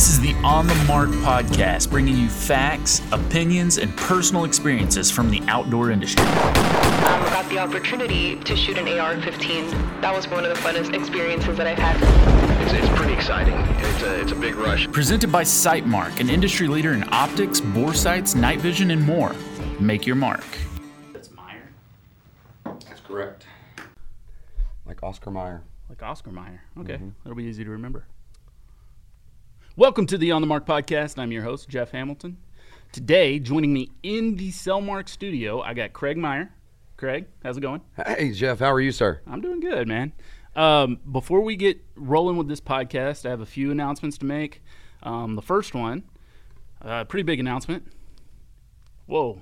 This is the On the Mark podcast, bringing you facts, opinions, and personal experiences from the outdoor industry. I got the opportunity to shoot an AR-15. That was one of the funnest experiences that I've had. It's pretty exciting. It's a big rush. Presented by Sightmark, an industry leader in optics, bore sights, night vision, and more. Make your mark. That's Meyer. That's correct. Like Oscar Mayer. Like Oscar Mayer. Okay, That'll be easy to remember. Welcome to the On the Mark podcast. I'm your host, Jeff Hamilton. Today, joining me in the Cellmark studio, I got Craig Meyer. Craig, how's it going? Hey, Jeff. How are you, sir? I'm doing good, man. Before we get rolling with this podcast, I have a few announcements to make. The first one, pretty big announcement. Whoa,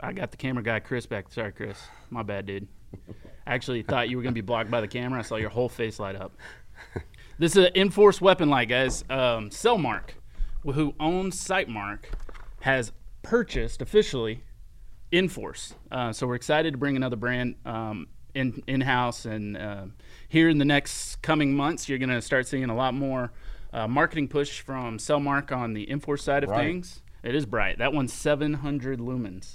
I got the camera guy, Chris, back. Sorry, Chris. My bad, dude. I actually thought you were going to be blocked by the camera. I saw your whole face light up. This is an Enforce weapon light, guys. Cellmark, who owns Sightmark, has purchased officially Enforce. So we're excited to bring another brand in-house. And here in the next coming months, you're going to start seeing a lot more marketing push from Cellmark on the Enforce side of things. It is bright. That one's 700 lumens.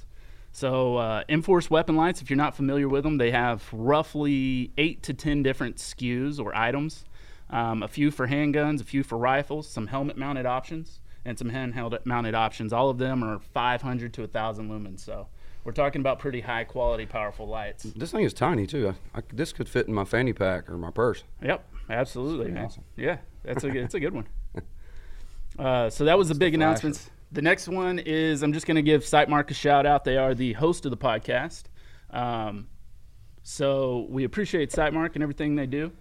So Enforce weapon lights, if you're not familiar with them, they have roughly 8 to 10 different SKUs or items. A few for handguns, a few for rifles, some helmet-mounted options, and some handheld-mounted options. All of them are 500 to 1,000 lumens, so we're talking about pretty high-quality, powerful lights. This thing is tiny, too. This could fit in my fanny pack or my purse. Yep, absolutely, man. Awesome. Yeah, it's a good one. So that was the big announcements. The next one is I'm just going to give Sightmark a shout-out. They are the host of the podcast. So we appreciate Sightmark and everything they do.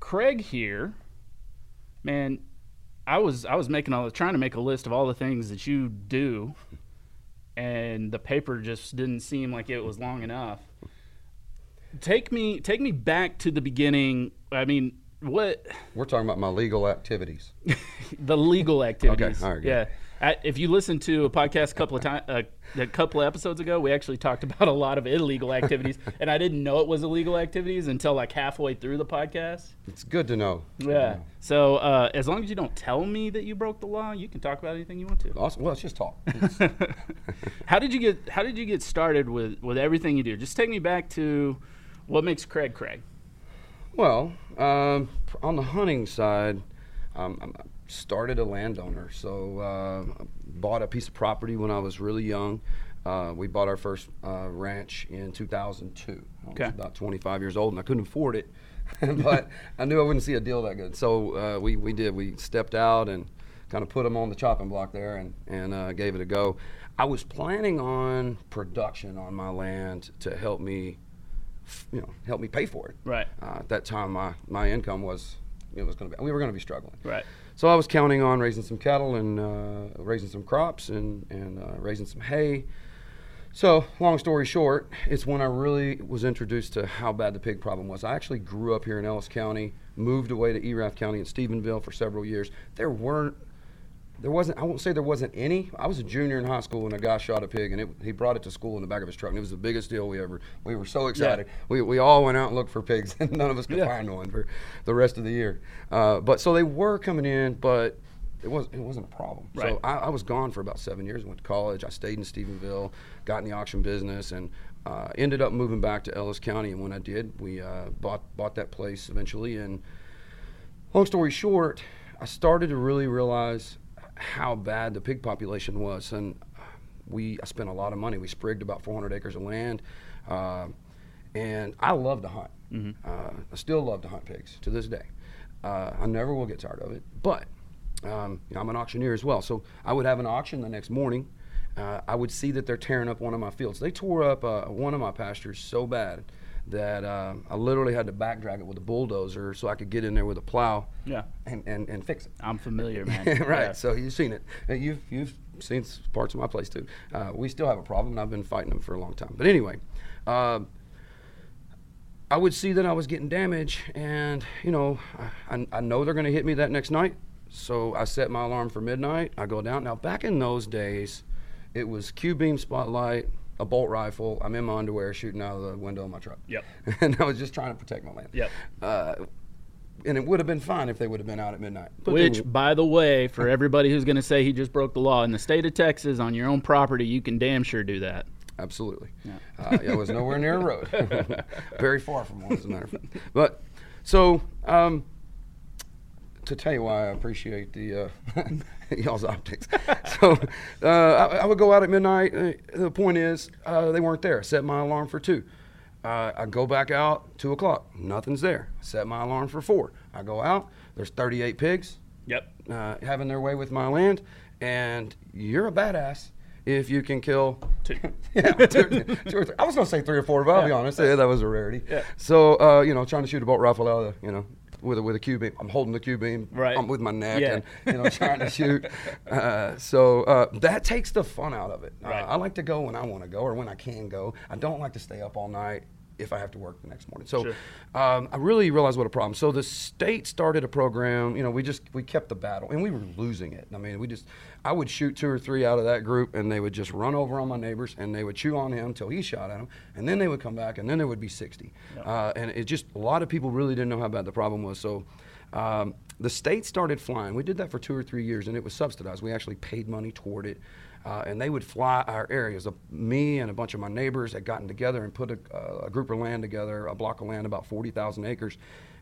Craig here, man, I was trying to make a list of all the things that you do, and the paper just didn't seem like it was long enough. Take me back to the beginning. I mean, what? We're talking about my legal activities. The legal activities. Okay, all right, good. Yeah. If you listen to a podcast a couple of episodes ago, we actually talked about a lot of illegal activities, and I didn't know it was illegal activities until like halfway through the podcast. It's good to know. Yeah. So as long as you don't tell me that you broke the law, you can talk about anything you want to. Awesome. Well, let's just talk. How did you get started with everything you do? Just take me back to what makes Craig Craig. Well, on the hunting side, I started a landowner, so bought a piece of property when I was really young. We bought our first ranch in 2002. I was about 25 years old, and I couldn't afford it, but I knew I wouldn't see a deal that good. So we did. We stepped out and kind of put them on the chopping block there and gave it a go. I was planning on production on my land to help me pay for it. Right. At that time, my income was. We were going to be struggling. Right. So I was counting on raising some cattle and raising some crops and raising some hay. So long story short, it's when I really was introduced to how bad the pig problem was. I actually grew up here in Ellis County, moved away to Erath County and Stephenville for several years. I won't say there wasn't any. I was a junior in high school when a guy shot a pig, and he brought it to school in the back of his truck, and it was the biggest deal we were so excited. Yeah. We all went out and looked for pigs, and none of us could find one for the rest of the year. But so they were coming in, but it wasn't a problem. Right. So I was gone for about 7 years, went to college. I stayed in Stephenville, got in the auction business, and ended up moving back to Ellis County. And when I did, we bought that place eventually. And long story short, I started to really realize how bad the pig population was, and I spent a lot of money. We sprigged about 400 acres of land, and I love to hunt. Mm-hmm. I still love to hunt pigs to this day. I never will get tired of it, but I'm an auctioneer as well, so I would have an auction the next morning. I would see that they're tearing up one of my fields. They tore up one of my pastures so bad that I literally had to back drag it with a bulldozer so I could get in there with a plow and fix it. I'm familiar, man. Right, yeah. So you've seen it. You've seen parts of my place, too. We still have a problem, and I've been fighting them for a long time. But anyway, I would see that I was getting damage, and, you know, I know they're going to hit me that next night, so I set my alarm for midnight. I go down. Now, back in those days, it was Q-beam spotlight, a bolt rifle, I'm in my underwear shooting out of the window of my truck. Yep. And I was just trying to protect my land. Yep. and it would have been fine if they would have been out at midnight. But which, by the way, for everybody who's going to say he just broke the law, in the state of Texas, on your own property, you can damn sure do that. Absolutely. Yeah. Yeah, it was nowhere near a road. Very far from one, as a matter of fact. But so to tell you why I appreciate the y'all's optics. So I would go out at midnight. The point is they weren't there. I set my alarm for 2. I go back out 2 o'clock. Nothing's there. I set my alarm for 4. I go out. There's 38 pigs. Yep. Having their way with my land, and you're a badass if you can kill 2. Yeah, 2 or 3. I was gonna say 3 or 4, but I'll be honest, that was a rarity. Yeah. So you know, trying to shoot a bolt rifle out of the, you know, with a Q beam. I'm holding the Q beam. Right. I'm with my neck and you know trying to shoot. That takes the fun out of it. Right. I like to go when I want to go or when I can go. I don't like to stay up all night if I have to work the next morning. So I really realized what a problem. So the state started a program, you know, we kept the battle and we were losing it. I mean, I would shoot 2 or 3 out of that group and they would just run over on my neighbors and they would chew on him till he shot at him. And then they would come back and then there would be 60. Yep. And it just, a lot of people really didn't know how bad the problem was. So the state started flying. We did that for 2 or 3 years and it was subsidized. We actually paid money toward it. And they would fly our areas. Me and a bunch of my neighbors had gotten together and put a group of land together, a block of land, about 40,000 acres.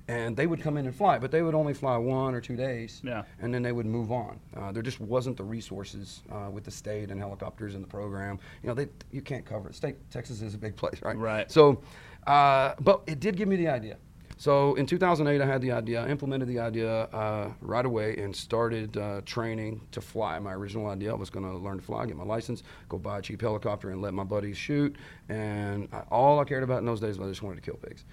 And they would come in and fly, but they would only fly 1 or 2 days, and then they would move on. There just wasn't the resources with the state and helicopters in the program. You know, you can't cover it. Texas is a big place, right? Right. So, but it did give me the idea. So in 2008, I had the idea, implemented the idea right away and started training to fly. My original idea, I was going to learn to fly, get my license, go buy a cheap helicopter and let my buddies shoot. And all I cared about in those days was I just wanted to kill pigs.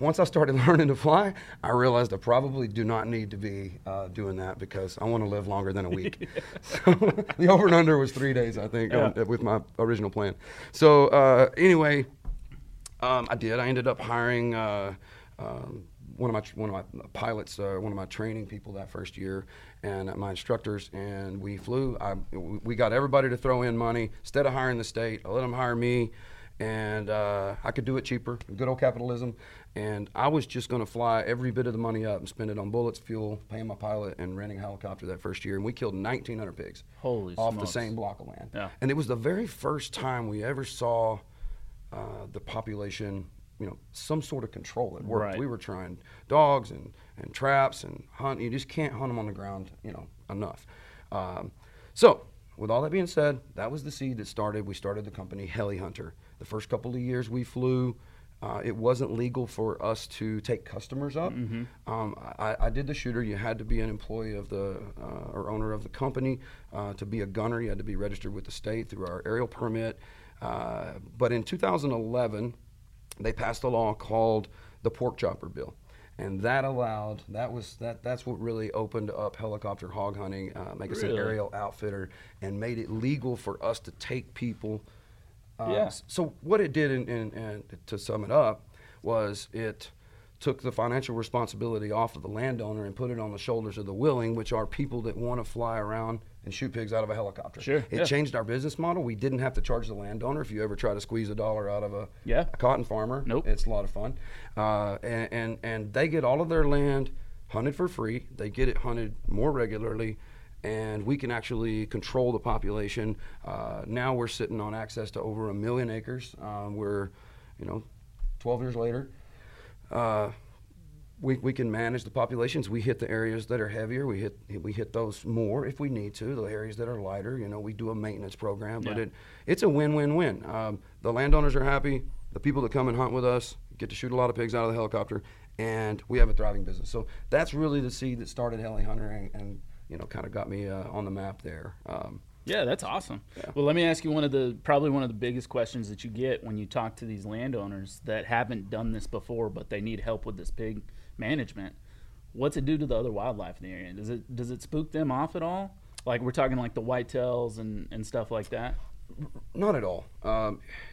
Once I started learning to fly, I realized I probably do not need to be doing that because I want to live longer than a week. So the over and under was 3 days, I think, with my original plan. So anyway... I did. I ended up hiring one of my pilots, one of my training people that first year, and my instructors, and we flew. We got everybody to throw in money instead of hiring the state. I let them hire me, and I could do it cheaper. Good old capitalism, and I was just going to fly every bit of the money up and spend it on bullets, fuel, paying my pilot, and renting a helicopter that first year. And we killed 1,900 pigs. Holy smokes. Off the same block of land. Yeah. And it was the very first time we ever saw. The population, you know, some sort of control at work. Right. We were trying dogs and traps and hunt. You just can't hunt them on the ground, you know, enough. So with all that being said, that was the seed that started. We started the company Heli Hunter. The first couple of years we flew. It wasn't legal for us to take customers up. Mm-hmm. I did the shooter. You had to be an employee of the or owner of the company. To be a gunner, you had to be registered with the state through our aerial permit. But in 2011, they passed a law called the Pork Chopper Bill, and that allowed that's what really opened up helicopter hog hunting, make us an aerial outfitter, and made it legal for us to take people. So what it did, and to sum it up, was it took the financial responsibility off of the landowner and put it on the shoulders of the willing, which are people that want to fly around and shoot pigs out of a helicopter. Sure, it changed our business model. We didn't have to charge the landowner. If you ever try to squeeze a dollar out of a cotton farmer, it's a lot of fun. And they get all of their land hunted for free. They get it hunted more regularly, and we can actually control the population. Now we're sitting on access to over 1 million acres. We're, you know, 12 years later. We can manage the populations. We hit the areas that are heavier. We hit those more if we need to. The areas that are lighter, you know, we do a maintenance program. But it's a win-win-win. The landowners are happy. The people that come and hunt with us get to shoot a lot of pigs out of the helicopter, and we have a thriving business. So that's really the seed that started Heli Hunter, and you know, kind of got me on the map there. Yeah, that's awesome. Yeah. Well, let me ask you probably one of the biggest questions that you get when you talk to these landowners that haven't done this before, but they need help with this pig management. What's it do to the other wildlife in the area? Does it spook them off at all? Like, we're talking like the whitetails and stuff like that? Not at all.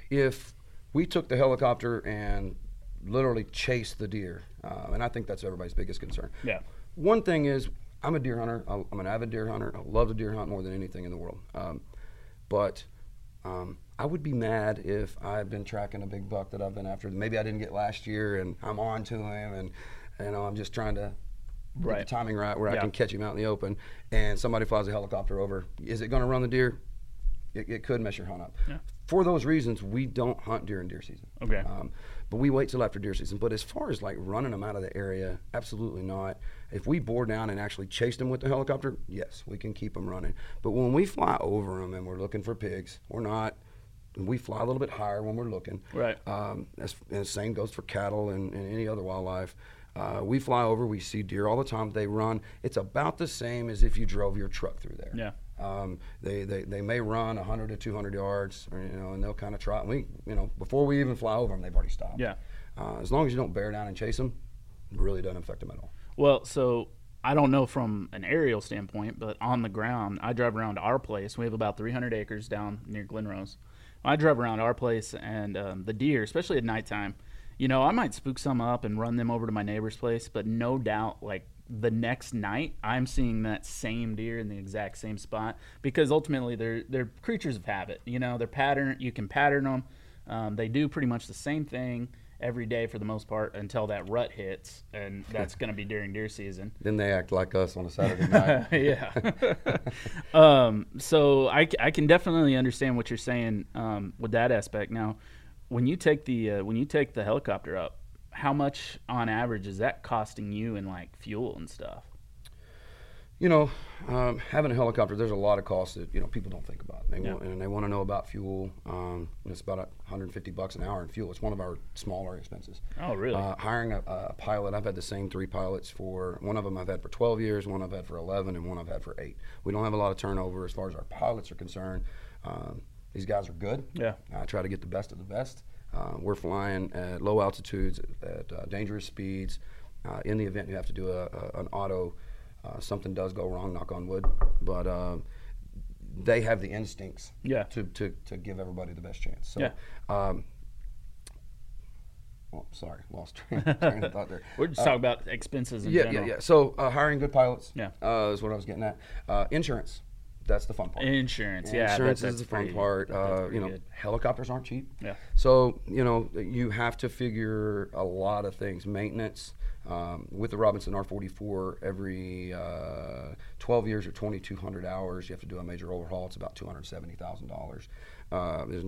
If we took the helicopter and literally chased the deer, and I think that's everybody's biggest concern. Yeah. One thing is, I'm a deer hunter. I'm an avid deer hunter. I love to deer hunt more than anything in the world. But I would be mad if I've been tracking a big buck that I've been after. Maybe I didn't get last year, and I'm on to him, and You know, I'm just trying to get the timing right where I can catch him out in the open. And somebody flies a helicopter over. Is it going to run the deer? It could mess your hunt up. Yeah. For those reasons, we don't hunt during deer season. Okay. But we wait till after deer season. But as far as like running them out of the area, absolutely not. If we bore down and actually chase them with the helicopter, yes, we can keep them running. But when we fly over them and we're looking for pigs, we're not. We fly a little bit higher when we're looking. Right. And the same goes for cattle and any other wildlife. We fly over, we see deer all the time. They run. It's about the same as if you drove your truck through there. Yeah. They may run 100 to 200 yards, or, you know, and they'll kind of trot. We, you know, before we even fly over them, they've already stopped. Yeah. As long as you don't bear down and chase them, it really doesn't affect them at all. Well, so I don't know from an aerial standpoint, but on the ground, I drive around our place. We have about 300 acres down near Glen Rose. I drive around our place, and the deer, especially at nighttime, you know, I might spook some up and run them over to my neighbor's place, but no doubt, like, the next night I'm seeing that same deer in the exact same spot, because ultimately they're creatures of habit. You know, they're pattern, you can pattern them. They do pretty much the same thing every day for the most part until that rut hits, and that's going to be during deer season. Then they act like us on a Saturday night. Yeah. So I can definitely understand what you're saying with that aspect. Now, when you take the helicopter up, how much on average is that costing you in like fuel and stuff? You know, having a helicopter, there's a lot of costs that, you know, people don't think about. They want to know about fuel. It's about $150 an hour in fuel. It's one of our smaller expenses. Oh, really? Hiring a pilot, I've had the same three pilots for, one of them I've had for 12 years, one I've had for 11, and one I've had for 8. We don't have a lot of turnover as far as our pilots are concerned. These guys are good. Yeah. I try to get the best of the best. We're flying at low altitudes, at dangerous speeds. In the event you have to do an auto, something does go wrong, knock on wood. But they have the instincts to give everybody the best chance. So, yeah. Well, sorry, lost train of thought there. We're just talking about expenses in general. Yeah. So hiring good pilots is what I was getting at. Insurance. That's the fun part. Insurance is the fun part. You know, helicopters aren't cheap. Yeah. So, you know, you have to figure a lot of things. Maintenance. With the Robinson R44, every 12 years or 2,200 hours, you have to do a major overhaul. It's about $270,000.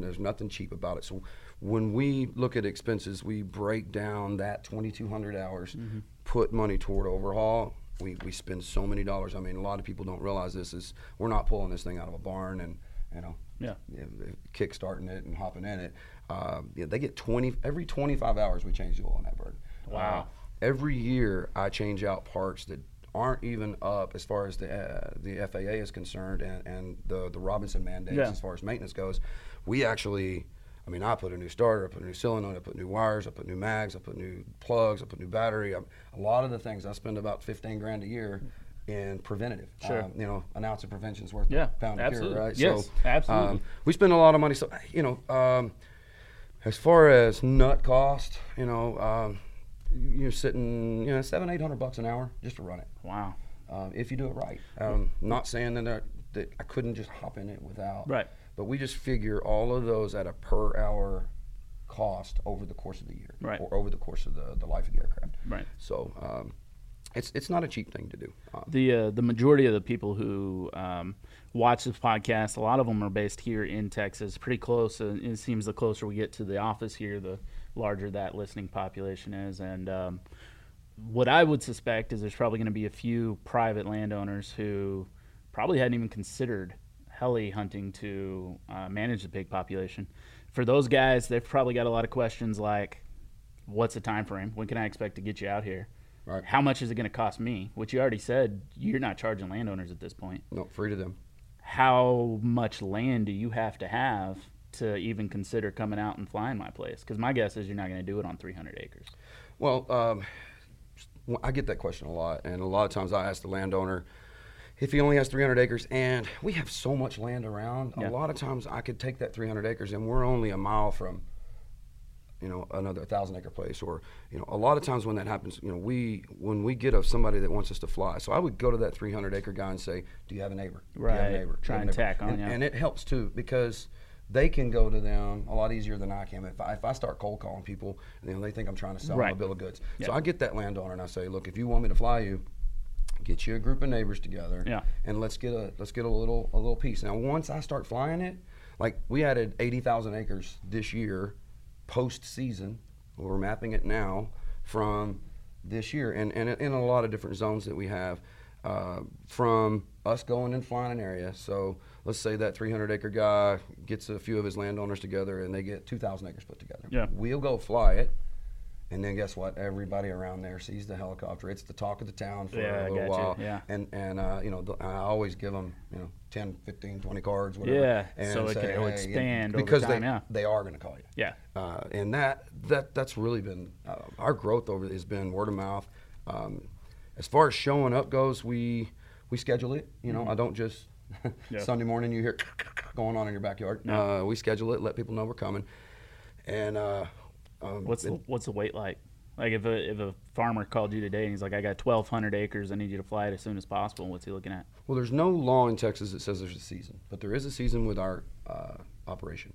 There's nothing cheap about it. So when we look at expenses, we break down that 2,200 hours, put money toward overhaul. We spend so many dollars. I mean, a lot of people don't realize this is, we're not pulling this thing out of a barn and, you know, kick-starting it and hopping in it. They get every 25 hours we change the oil on that bird. Wow. Every year I change out parts that aren't even up as far as the FAA is concerned and the Robinson mandates as far as maintenance goes. We actually, I mean, I put a new starter, I put a new solenoid, I put new wires, I put new mags, I put new plugs, I put new battery. A lot of the things, I spend about $15,000 a year in preventative. Sure. You know, an ounce of prevention is worth a pound of cure, right? Yes, so, absolutely. We spend a lot of money. So, you know, as far as nut cost, you know, you're sitting, you know, $700-800 an hour just to run it. Wow. If you do it right. Not saying that I couldn't just hop in it without. Right. But we just figure all of those at a per hour cost over the course of the year, right, or over the course of the life of the aircraft. Right. So it's not a cheap thing to do. The majority of the people who watch this podcast, a lot of them are based here in Texas, pretty close. It seems the closer we get to the office here, the larger that listening population is. And what I would suspect is there's probably going to be a few private landowners who probably hadn't even considered heli hunting to manage the pig population. For those guys, they've probably got a lot of questions like, what's the time frame? When can I expect to get you out here? Right. How much is it going to cost me? Which you already said, you're not charging landowners at this point. No, free to them. How much land do you have to even consider coming out and flying my place? Because my guess is you're not going to do it on 300 acres. Well, I get that question a lot, and a lot of times I ask the landowner, if he only has 300 acres, and we have so much land around, a lot of times I could take that 300 acres and we're only a mile from, you know, another 1,000-acre place, or, you know, a lot of times when that happens, you know, when we get somebody that wants us to fly, so I would go to that 300-acre guy and say, do you have a neighbor? Right. Do you have a neighbor? Try and tack on, and it helps too, because they can go to them a lot easier than I can. If I start cold calling people, you know, they think I'm trying to sell them a bill of goods. Yep. So I get that landowner and I say, look, if you want me to fly you, get you a group of neighbors together, and let's get a little piece. Now, once I start flying it, like we added 80,000 acres this year, post season. We're mapping it now from this year, and in a lot of different zones that we have, from us going and flying an area. So let's say that 300-acre guy gets a few of his landowners together, and they get 2,000 acres put together. Yeah. We'll go fly it, and then guess what? Everybody around there sees the helicopter. It's the talk of the town for a little while. Yeah. And you know, I always give them, you know, 10, 15, 20 cards, whatever. Yeah. And so it'll expand over time. Because they are going to call you. Yeah. And that's really been our growth over has been word of mouth. As far as showing up goes, we schedule it. You know, I don't just Sunday morning you hear going on in your backyard. No. We schedule it, let people know we're coming, and. What's the wait like? Like if a farmer called you today and he's like, I got 1,200 acres, I need you to fly it as soon as possible, what's he looking at? Well, there's no law in Texas that says there's a season, but there is a season with our operation.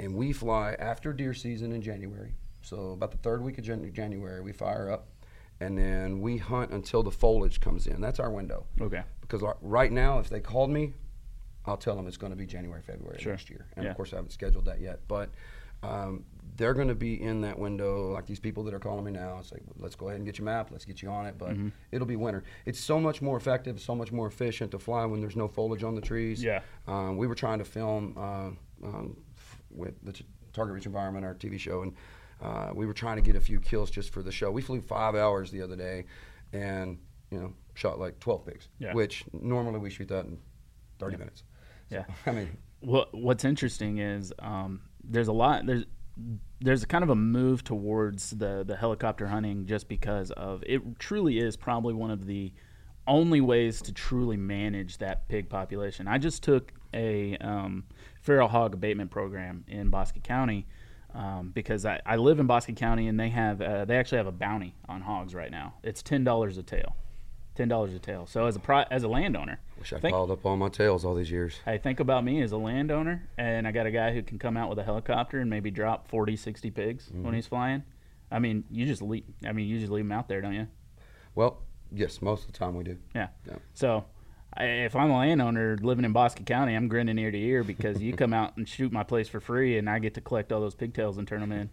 And we fly after deer season in January. So about the third week of January, we fire up, and then we hunt until the foliage comes in. That's our window. Okay. Because right now, if they called me, I'll tell them it's going to be January, February next year. And of course, I haven't scheduled that yet, but they're going to be in that window, like these people that are calling me now. It's like, let's go ahead and get your map. Let's get you on it. But it'll be winter. It's so much more effective, so much more efficient to fly when there's no foliage on the trees. Yeah. We were trying to film with the Target Rich Environment, our TV show, and we were trying to get a few kills just for the show. We flew 5 hours the other day and, you know, shot like 12 pigs, which normally we shoot that in 30 minutes. So, I mean. Well, what's interesting is there's kind of a move towards the helicopter hunting just because of it truly is probably one of the only ways to truly manage that pig population. I just took a feral hog abatement program in Bosque County because I live in Bosque County, and they have they actually have a bounty on hogs right now. It's $10 a tail. So as a landowner, wish I piled up all my tails all these years. Hey, think about me as a landowner, and I got a guy who can come out with a helicopter and maybe drop 40, 60 pigs when he's flying. I mean, you just leave them out there, don't you? Well, yes, most of the time we do. Yeah. So if I'm a landowner living in Bosque County, I'm grinning ear to ear because you come out and shoot my place for free, and I get to collect all those pigtails and turn them in.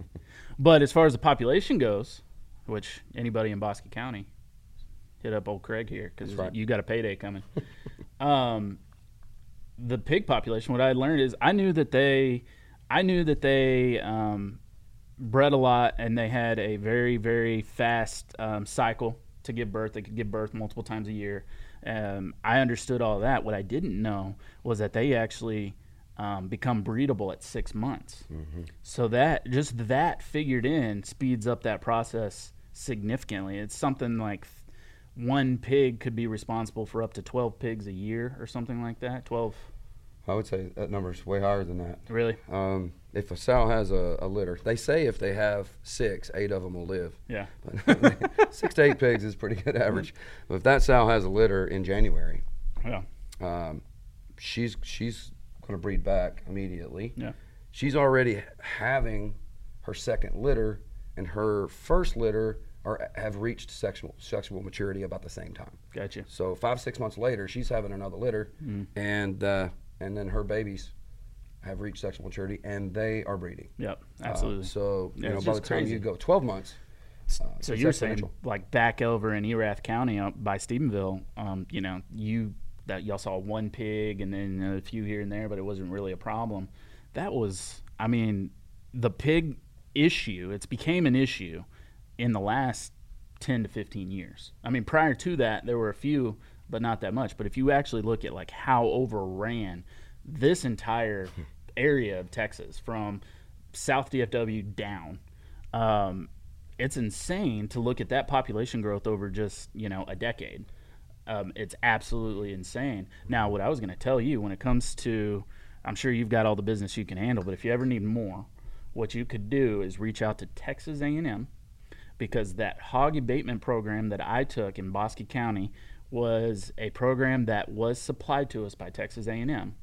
But as far as the population goes, which anybody in Bosque County. Hit up old Craig here because you got a payday coming. The pig population. What I learned is I knew that they bred a lot, and they had a very, very fast cycle to give birth. They could give birth multiple times a year. I understood all that. What I didn't know was that they actually become breedable at 6 months. So that figured in speeds up that process significantly. It's something like. One pig could be responsible for up to 12 pigs a year or something like that. 12. I would say that number's way higher than that. Really? If a sow has a litter, they say if they have 6, 8 of them will live. Yeah. But 6 to 8 pigs is pretty good average. But if that sow has a litter in January, she's going to breed back immediately. Yeah. She's already having her second litter, and her first litter or have reached sexual maturity about the same time. Gotcha. So 5, 6 months later, she's having another litter, and then her babies have reached sexual maturity, and they are breeding. Yep, absolutely. So you know, by the time you go 12 months, so you're saying like back over in Erath County by Stephenville, you know, y'all saw one pig and then a few here and there, but it wasn't really a problem. That was, I mean, the pig issue. It became an issue in the last 10 to 15 years. I mean, prior to that, there were a few, but not that much. But if you actually look at like how overran this entire area of Texas from South DFW down, it's insane to look at that population growth over just, you know, a decade. It's absolutely insane. Now, what I was going to tell you when it comes to, I'm sure you've got all the business you can handle, but if you ever need more, what you could do is reach out to Texas A&M, because that hog abatement program that I took in Bosque County was a program that was supplied to us by Texas A&M.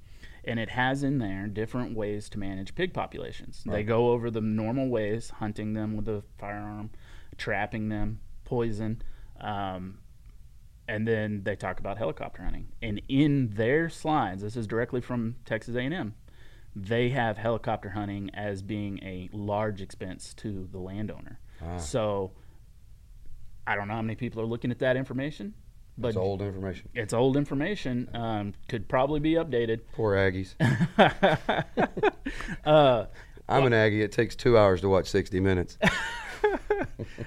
And it has in there different ways to manage pig populations. Right. They go over the normal ways, hunting them with a firearm, trapping them, poison, and then they talk about helicopter hunting. And in their slides, this is directly from Texas A&M, they have helicopter hunting as being a large expense to the landowner. Ah. So I don't know how many people are looking at that information. But it's old information. It's old information. Could probably be updated. Poor Aggies. I'm an Aggie. It takes 2 hours to watch 60 Minutes.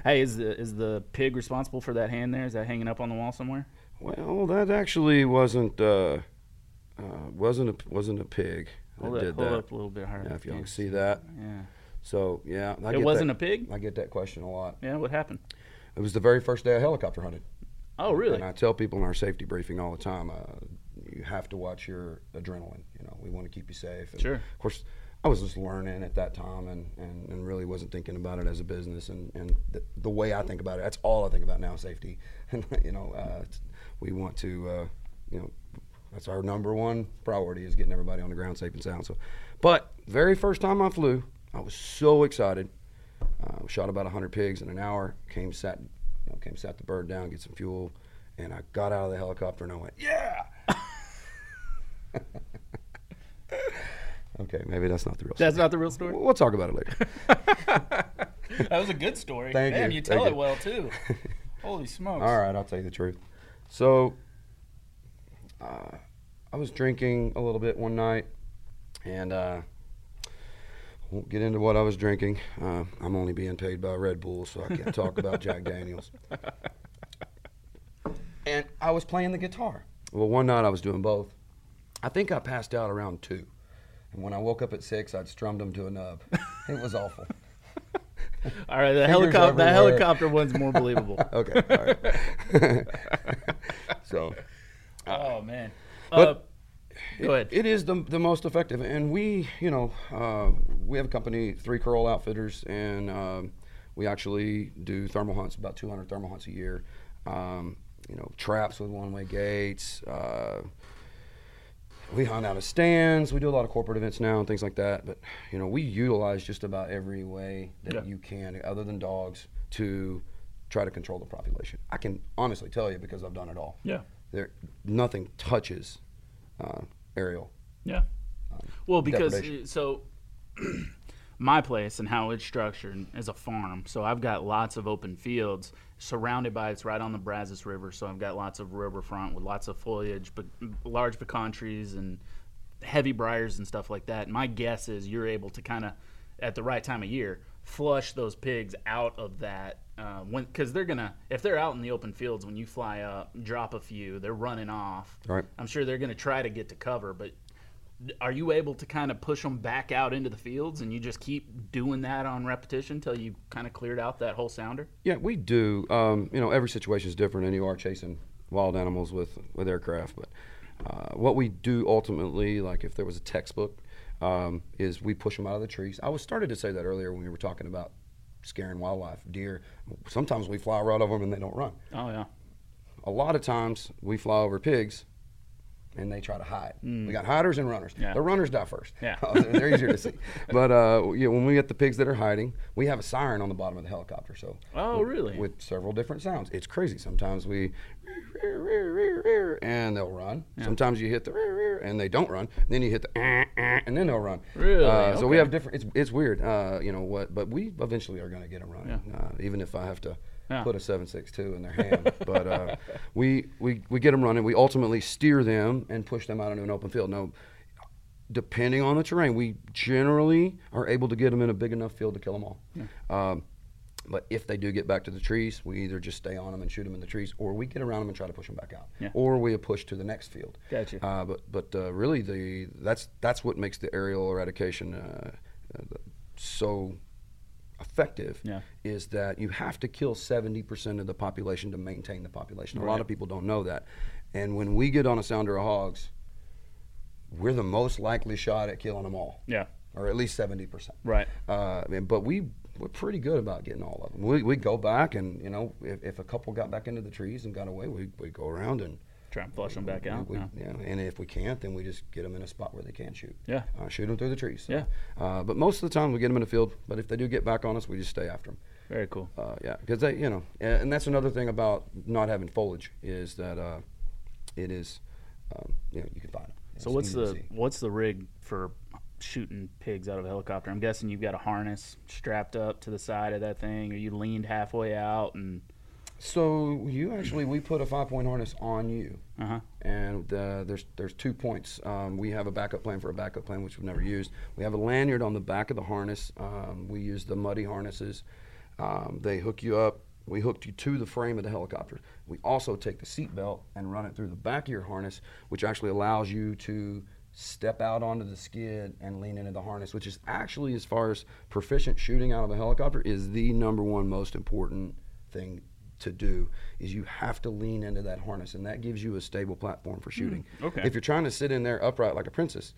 Hey, is the pig responsible for that hand there? Is that hanging up on the wall somewhere? Well, that actually wasn't a pig. Hold that up, did hold that. Up a little bit harder. Yeah, if y'all can see that. Yeah. So yeah, it wasn't a pig. I get that question a lot. Yeah, what happened? It was the very first day I helicopter hunted. Oh, really? And I tell people in our safety briefing all the time, you have to watch your adrenaline. You know, we want to keep you safe. And sure. Of course, I was just learning at that time and really wasn't thinking about it as a business. And the way I think about it, that's all I think about now, safety. And, you know, we want to, you know, that's our number one priority is getting everybody on the ground safe and sound. So, but very first time I flew, I was so excited. We shot about 100 pigs in an hour, came sat the bird down, get some fuel, and I got out of the helicopter and I went, yeah. Okay, maybe that's not the real story. That's not the real story? We'll talk about it later. That was a good story. Thank you. Damn, you tell it well, too. Holy smokes. All right, I'll tell you the truth. So I was drinking a little bit one night, and won't get into what I was drinking. I'm only being paid by Red Bull, so I can't talk about Jack Daniels. And I was playing the guitar. Well, one night I was doing both. I think I passed out around 2. And when I woke up at 6, I'd strummed them to a nub. It was awful. All right, the helicopter one's more believable. Okay, all right. So. Oh, man. It is the most effective, and we, you know, we have a company, Three Curl Outfitters, and we actually do thermal hunts, about 200 thermal hunts a year. You know, traps with one-way gates. We hunt out of stands. We do a lot of corporate events now and things like that. But you know, we utilize just about every way that you can, other than dogs, to try to control the population. I can honestly tell you because I've done it all. Yeah, nothing touches. Aerial. Yeah. Well, because so my place and how it's structured is a farm, so I've got lots of open fields surrounded by it's right on the Brazos River, so I've got lots of riverfront with lots of foliage, but large pecan trees and heavy briars and stuff like that. My guess is you're able to kind of at the right time of year flush those pigs out of that because if they're out in the open fields when you fly up, drop a few, they're running off. Right. I'm sure they're gonna try to get to cover, but are you able to kind of push them back out into the fields and you just keep doing that on repetition until you kind of cleared out that whole sounder? Yeah, we do. You know, every situation is different, and you are chasing wild animals with aircraft. But what we do ultimately, like if there was a textbook, is we push them out of the trees. I was started to say that earlier when we were talking about scaring wildlife, deer. Sometimes we fly right over them and they don't run. Oh, yeah. A lot of times we fly over pigs and they try to hide. Mm. We got hiders and runners. Yeah. The runners die first. Yeah. They're easier to see. But yeah, when we get the pigs that are hiding, we have a siren on the bottom of the helicopter. So really? With several different sounds. It's crazy. Sometimes we and they'll run. Yeah. Sometimes you hit the and they don't run. And then you hit the and then they'll run. Really? So we have different. It's weird. You know what? But we eventually are going to get them running, yeah. Even if I have to. Yeah. Put a 7.62 in their hand, but we get them running. We ultimately steer them and push them out into an open field. Now, depending on the terrain, we generally are able to get them in a big enough field to kill them all. Yeah. But if they do get back to the trees, we either just stay on them and shoot them in the trees, or we get around them and try to push them back out, yeah. Or we push to the next field. Gotcha. But really, that's what makes the aerial eradication so effective, yeah. Is that you have to kill 70% of the population to maintain the population. Right. A lot of people don't know that. And when we get on a sounder of hogs, we're the most likely shot at killing them all. Yeah. Or at least 70%. Right. But we're pretty good about getting all of them. We go back and, you know, if a couple got back into the trees and got away, we go around and Try and flush them back out. Yeah, and if we can't, then we just get them in a spot where they can't shoot. Yeah, shoot them through the trees. So. Yeah, but most of the time we get them in the field. But if they do get back on us, we just stay after them. Very cool. Yeah, because they, you know, and that's another thing about not having foliage is that it is, you know, you can find them. It's so what's the rig for shooting pigs out of a helicopter? I'm guessing you've got a harness strapped up to the side of that thing, or you leaned halfway out and. So you actually, we put a 5-point harness on you, and there's 2 points. We have a backup plan for a backup plan, which we've never used. We have a lanyard on the back of the harness. We use the muddy harnesses. They hook you up. We hooked you to the frame of the helicopter. We also take the seat belt and run it through the back of your harness, which actually allows you to step out onto the skid and lean into the harness, which is actually, as far as proficient shooting out of a helicopter, is the #1 most important thing to do, is you have to lean into that harness, and that gives you a stable platform for shooting. Okay. If you're trying to sit in there upright like a princess,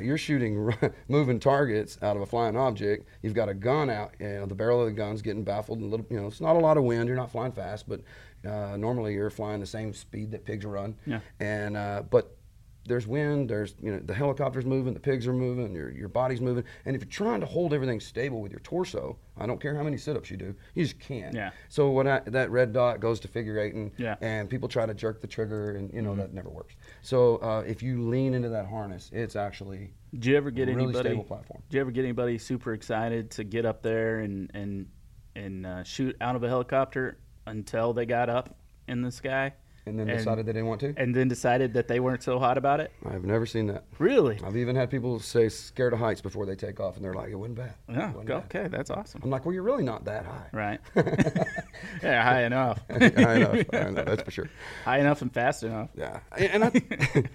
you're shooting moving targets out of a flying object. You've got a gun out, you know, the barrel of the gun's getting baffled, and little, you know, it's not a lot of wind. You're not flying fast, but normally you're flying the same speed that pigs run. Yeah. And but there's wind. There's, you know, the helicopter's moving, the pigs are moving, your body's moving, and if you're trying to hold everything stable with your torso, I don't care how many sit-ups you do, you just can't. Yeah. So when that red dot goes to figure-8, yeah, and people try to jerk the trigger, and you know, that never works. So if you lean into that harness, it's actually a really stable platform. Do you ever get anybody super excited to get up there and shoot out of a helicopter until they got up in the sky? And then decided they didn't want to? And then decided that they weren't so hot about it? I've never seen that. Really? I've even had people say scared of heights before they take off, and they're like, it wasn't bad. Yeah, okay, that's awesome. I'm like, well, you're really not that high. Right. Yeah, high enough. high enough, that's for sure. High enough and fast enough. Yeah. And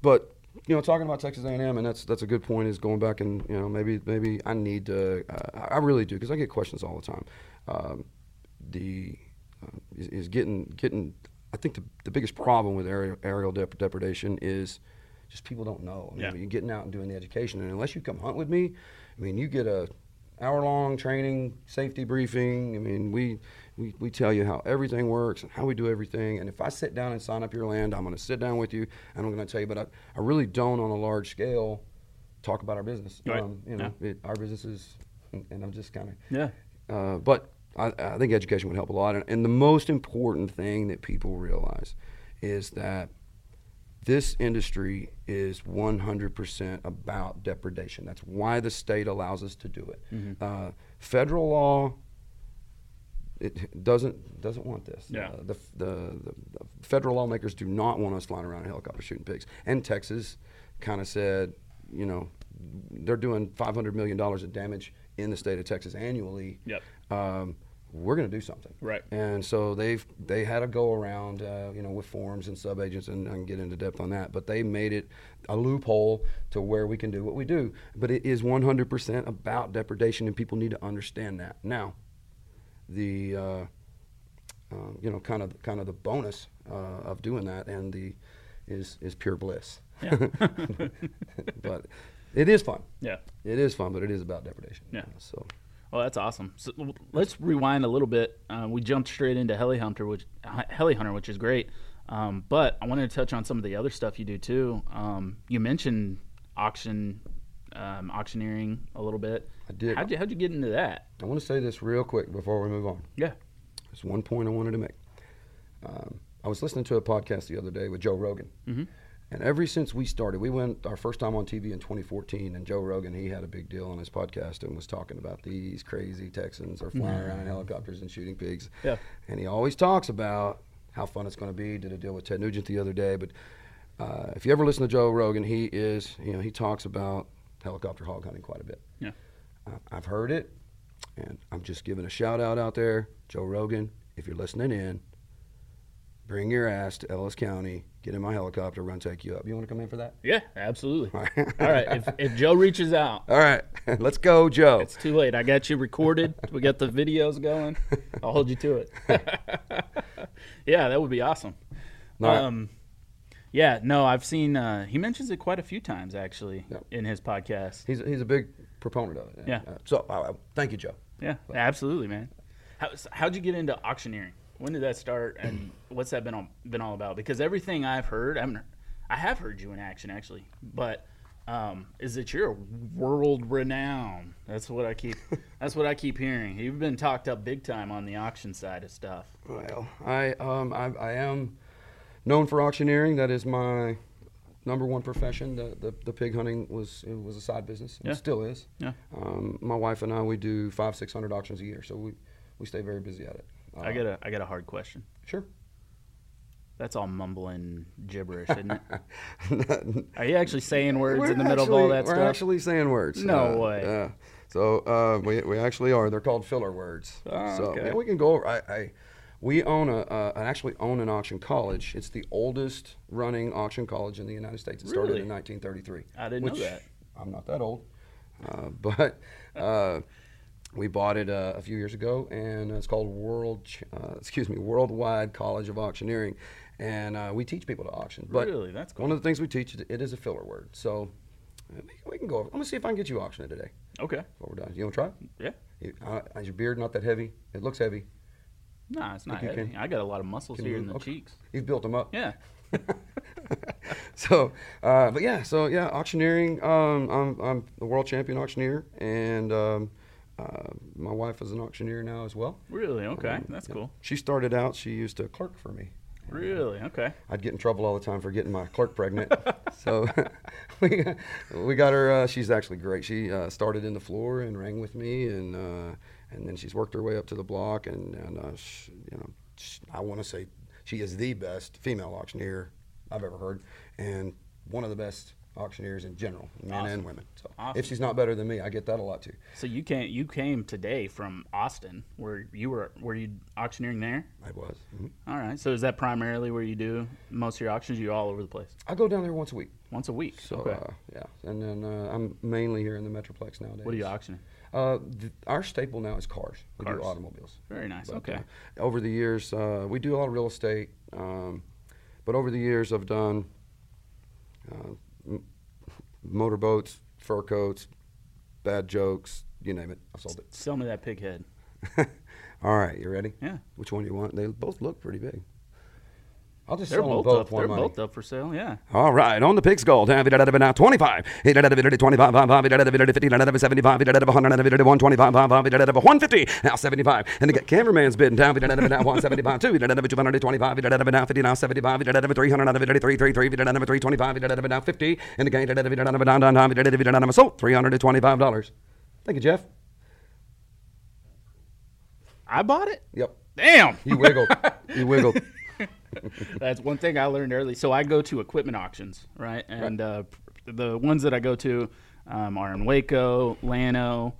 but, you know, talking about Texas A&M, and that's a good point, is going back and, you know, maybe I need to, I really do, because I get questions all the time. I think the biggest problem with aerial depredation is just people don't know. I mean, you're getting out and doing the education, and unless you come hunt with me, I mean, you get a hour-long training, safety briefing. I mean, we tell you how everything works and how we do everything, and if I sit down and sign up your land, I'm going to sit down with you, and I'm going to tell you, but I really don't, on a large scale, talk about our business. Right. You know, our business is, and I'm just kind of, but I think education would help a lot, and the most important thing that people realize is that this industry is 100% about depredation. That's why the state allows us to do it. Federal law, it doesn't want this. Yeah. The federal lawmakers do not want us flying around in helicopters shooting pigs. And Texas kind of said, you know, they're doing $500 million of damage in the state of Texas annually. Yep. We're going to do something, right? And so they had a go around, you know, with forms and subagents, and I can get into depth on that. But they made it a loophole to where we can do what we do. But it is 100% about depredation, and people need to understand that. Now, the you know, kind of the bonus of doing that, and is pure bliss. Yeah. But it is fun. Yeah, it is fun, but it is about depredation. Yeah, you know, so. Well, that's awesome. So let's rewind a little bit. We jumped straight into Heli Hunter, which is great. But I wanted to touch on some of the other stuff you do too. You mentioned auctioneering a little bit. I did. How'd you get into that? I want to say this real quick before we move on. Yeah. There's one point I wanted to make. I was listening to a podcast the other day with Joe Rogan. Mm-hmm. And ever since we started, we went our first time on TV in 2014, and Joe Rogan, he had a big deal on his podcast and was talking about these crazy Texans are flying around in helicopters and shooting pigs. Yeah. And he always talks about how fun it's going to be. Did a deal with Ted Nugent the other day. But if you ever listen to Joe Rogan, he is, you know, he talks about helicopter hog hunting quite a bit. Yeah. I've heard it, and I'm just giving a shout out out there. Joe Rogan, if you're listening in, bring your ass to Ellis County, get in my helicopter, run take you up. You want to come in for that? Yeah, absolutely. All right. All right. If Joe reaches out. All right. Let's go, Joe. It's too late. I got you recorded. We got the videos going. I'll hold you to it. Yeah, that would be awesome. Right. Yeah, no, I've seen he mentions it quite a few times, actually, in his podcast. He's a big proponent of it. Yeah. So thank you, Joe. Yeah, absolutely, man. How'd you get into auctioneering? When did that start, and what's that been all about? Because everything I've heard, I have heard you in action actually, but is that you're world renowned? That's what I keep. That's what I keep hearing. You've been talked up big time on the auction side of stuff. Well, I am known for auctioneering. That is my #1 profession. The pig hunting was a side business. It still is. Yeah. My wife and I, we do 500-600 auctions a year, so we stay very busy at it. I got a hard question. Sure. That's all mumbling gibberish, isn't it? Are you actually saying words in the middle of all that stuff? We're actually saying words. No way. Yeah. So we actually are. They're called filler words. Oh, so okay. Yeah, we can go over. We own I actually own an auction college. It's the oldest running auction college in the United States. It started in 1933. I didn't know that. I'm not that old, but. We bought it a few years ago, and it's called Worldwide College of Auctioneering, and we teach people to auction. But really, that's cool. One of the things we teach, it is a filler word, so we can go over. I'm gonna see if I can get you auctioned today. Okay. Before we're done, you wanna try? Yeah. Is your beard not that heavy? It looks heavy. Nah, it's not heavy. I got a lot of muscles here in the cheeks. You've built them up. Yeah. So, but yeah, auctioneering. I'm the world champion auctioneer, and. My wife is an auctioneer now as well. Really? Okay. That's cool. She started out, she used to clerk for me. Really? Okay. I'd get in trouble all the time for getting my clerk pregnant. So we got her, she's actually great. She started in the floor and rang with me, and then she's worked her way up to the block, and I want to say she is the best female auctioneer I've ever heard, and one of the best auctioneers in general, men and women. So if she's not better than me, I get that a lot too. So you came today from Austin, where were you auctioneering there? I was. Mm-hmm. All right. So is that primarily where you do most of your auctions? You're all over the place. I go down there once a week. Once a week. So okay. Yeah, and then I'm mainly here in the Metroplex nowadays. What are you auctioning? Our staple now is cars. We do automobiles. Very nice. But, okay. Over the years, we do a lot of real estate, but over the years I've done. Motorboats, fur coats, bad jokes, you name it. I sold it. Sell me that pig head. All right, you ready? Yeah. Which one do you want? They both look pretty big. I'll just sell them both for money. They're both up for sale, yeah. All right, on the pig's gold. 25. 25, 50, 75, 100, 125, 150, now 75. And the cameraman's bidding. 175, 225, 50, now 75, 300, 333, 325, now 50. And the game sold $325. Thank you, Jeff. I bought it? Yep. Damn. You wiggled. You wiggled. That's one thing I learned early. So I go to equipment auctions, right? And right. The ones that I go to are in Waco, Llano.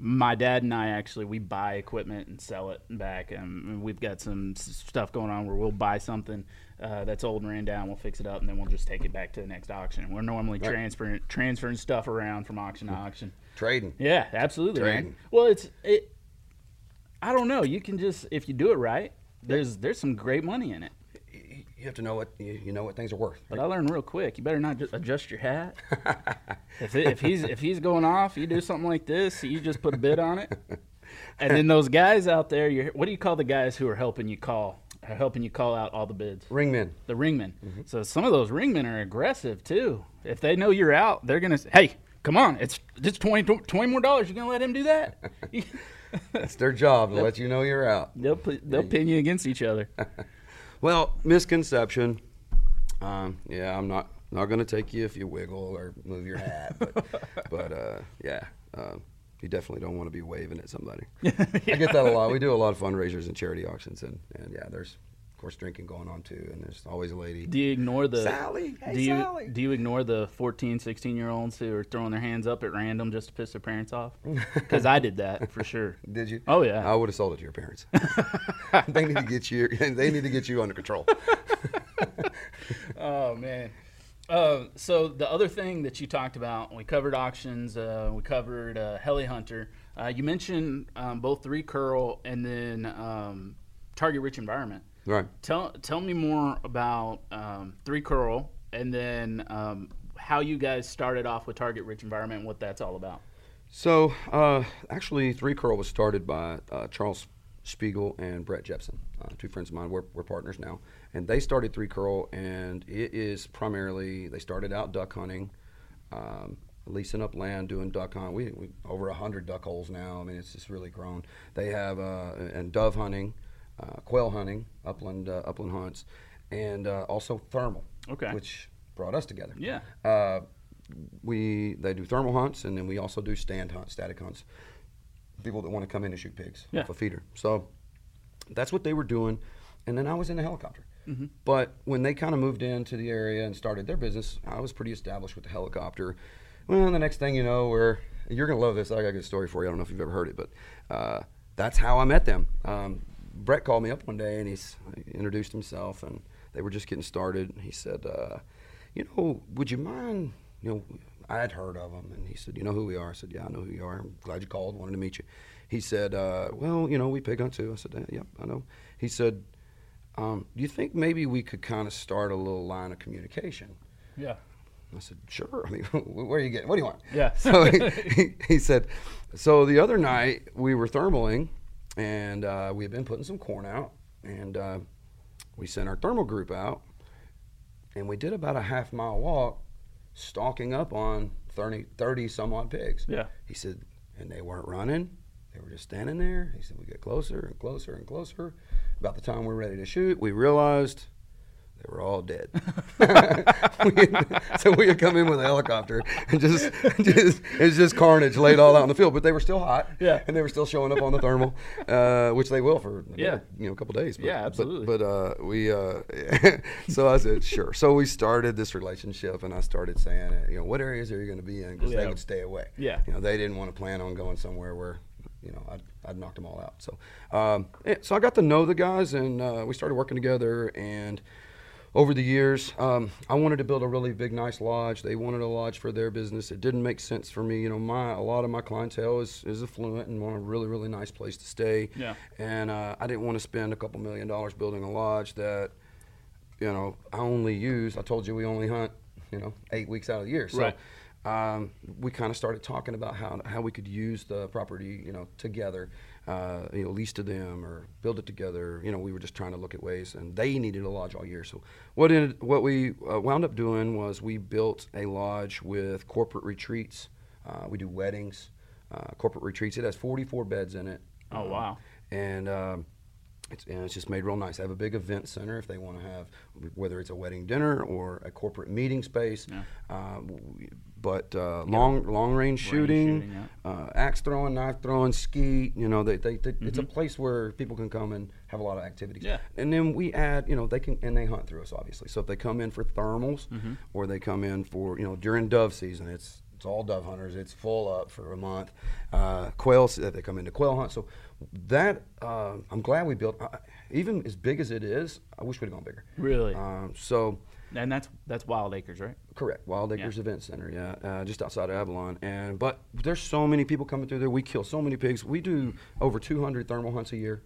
My dad and I we buy equipment and sell it back. And we've got some stuff going on where we'll buy something that's old and ran down. We'll fix it up, and then we'll just take it back to the next auction. We're normally transferring stuff around from auction to auction. Trading. Yeah, absolutely. Trading. Man. Well, I don't know. You can just, if you do it right, there's some great money in it. You have to know what you know what things are worth. But I learned real quick. You better not just adjust your hat. if he's going off, you do something like this. You just put a bid on it. And then those guys out there, what do you call the guys who are helping you call out all the bids? Ringmen. The ringmen. Mm-hmm. So some of those ringmen are aggressive too. If they know you're out, they're gonna say, "Hey, come on, it's $20 more dollars. You're gonna let him do that?" That's their job to let you know you're out. They'll pin you against each other. Well, misconception. I'm not going to take you if you wiggle or move your hat. But you definitely don't want to be waving at somebody. Yeah. I get that a lot. We do a lot of fundraisers and charity auctions, and there's of course drinking going on too, and there's always a lady. Do you ignore the Sally? Hey, Sally. Do you ignore the 14, 16-year-olds who are throwing their hands up at random just to piss their parents off? Because I did that for sure. Did you? Oh yeah. I would have sold it to your parents. They need to get you under control. Oh man. So the other thing that you talked about, we covered auctions, we covered Heli Hunter. You mentioned both Three Curl and then Target Rich Environment. Right. Tell me more about Three Curl and then how you guys started off with Target Rich Environment and what that's all about. So actually Three Curl was started by Charles Spiegel and Brett Jepson, two friends of mine. We're partners now. And they started Three Curl, and it is primarily, they started out duck hunting, leasing up land, doing duck hunting. We over 100 duck holes now. I mean, it's just really grown. They have, and dove hunting, quail hunting, upland hunts, and also thermal, okay, which brought us together. Yeah. They do thermal hunts, and then we also do stand hunts, static hunts. People that want to come in and shoot pigs, yeah, off a feeder. So that's what they were doing. And then I was in a helicopter. Mm-hmm. But when they kind of moved into the area and started their business, I was pretty established with the helicopter. Well, the next thing you know, you're going to love this. I got a good story for you. I don't know if you've ever heard it, but that's how I met them. Brett called me up one day, and he introduced himself, and they were just getting started. And he said, would you mind, I had heard of him, and he said, you know who we are? I said, yeah, I know who you are. I'm glad you called, wanted to meet you. He said, we pig hunt too. I said, yeah, I know. He said, do you think maybe we could kind of start a little line of communication? Yeah. I said, sure. I mean, where are you getting? What do you want? Yeah. So he said, so the other night we were thermaling, and we had been putting some corn out, and we sent our thermal group out, and we did about a half-mile walk, stalking up on 30 some odd pigs. Yeah. He said, and they weren't running. They were just standing there. He said, we get closer and closer and closer. About the time we were ready to shoot, we realized they were all dead. So we had come in with a helicopter, and it was just carnage laid all out on the field. But they were still hot, yeah, and they were still showing up on the thermal, which they will for a couple days. But, yeah, absolutely. But so I said sure. So we started this relationship, and I started saying, what areas are you going to be in? Because they would stay away. Yeah, they didn't want to plan on going somewhere where I'd knocked them all out. So, so I got to know the guys, and we started working together, and over the years, I wanted to build a really big, nice lodge. They wanted a lodge for their business. It didn't make sense for me. A lot of my clientele is affluent and want a really, really nice place to stay. Yeah. And I didn't want to spend a couple $1 million building a lodge that, I only use. I told you we only hunt, 8 weeks out of the year. So, right. We kind of started talking about how we could use the property, together, lease to them or build it together. We were just trying to look at ways, and they needed a lodge all year. So what we wound up doing was we built a lodge with corporate retreats. We do weddings, corporate retreats. It has 44 beds in it. Oh, wow. And it's just made real nice. They have a big event center if they want to have, whether it's a wedding dinner or a corporate meeting space. Yeah. Long range shooting, yeah, axe throwing, knife throwing, ski. Mm-hmm. It's a place where people can come and have a lot of activities. Yeah. And then we add, they hunt through us obviously. So if they come in for thermals, mm-hmm, or they come in for during dove season, it's all dove hunters. It's full up for a month. Quail, they come into quail hunt. So that, I'm glad we built. Even as big as it is, I wish we'd have gone bigger. Really? And that's Wild Acres, right? Correct. Wild Acres, yeah. Event Center, yeah, just outside of Avalon. But there's so many people coming through there. We kill so many pigs. We do over 200 thermal hunts a year.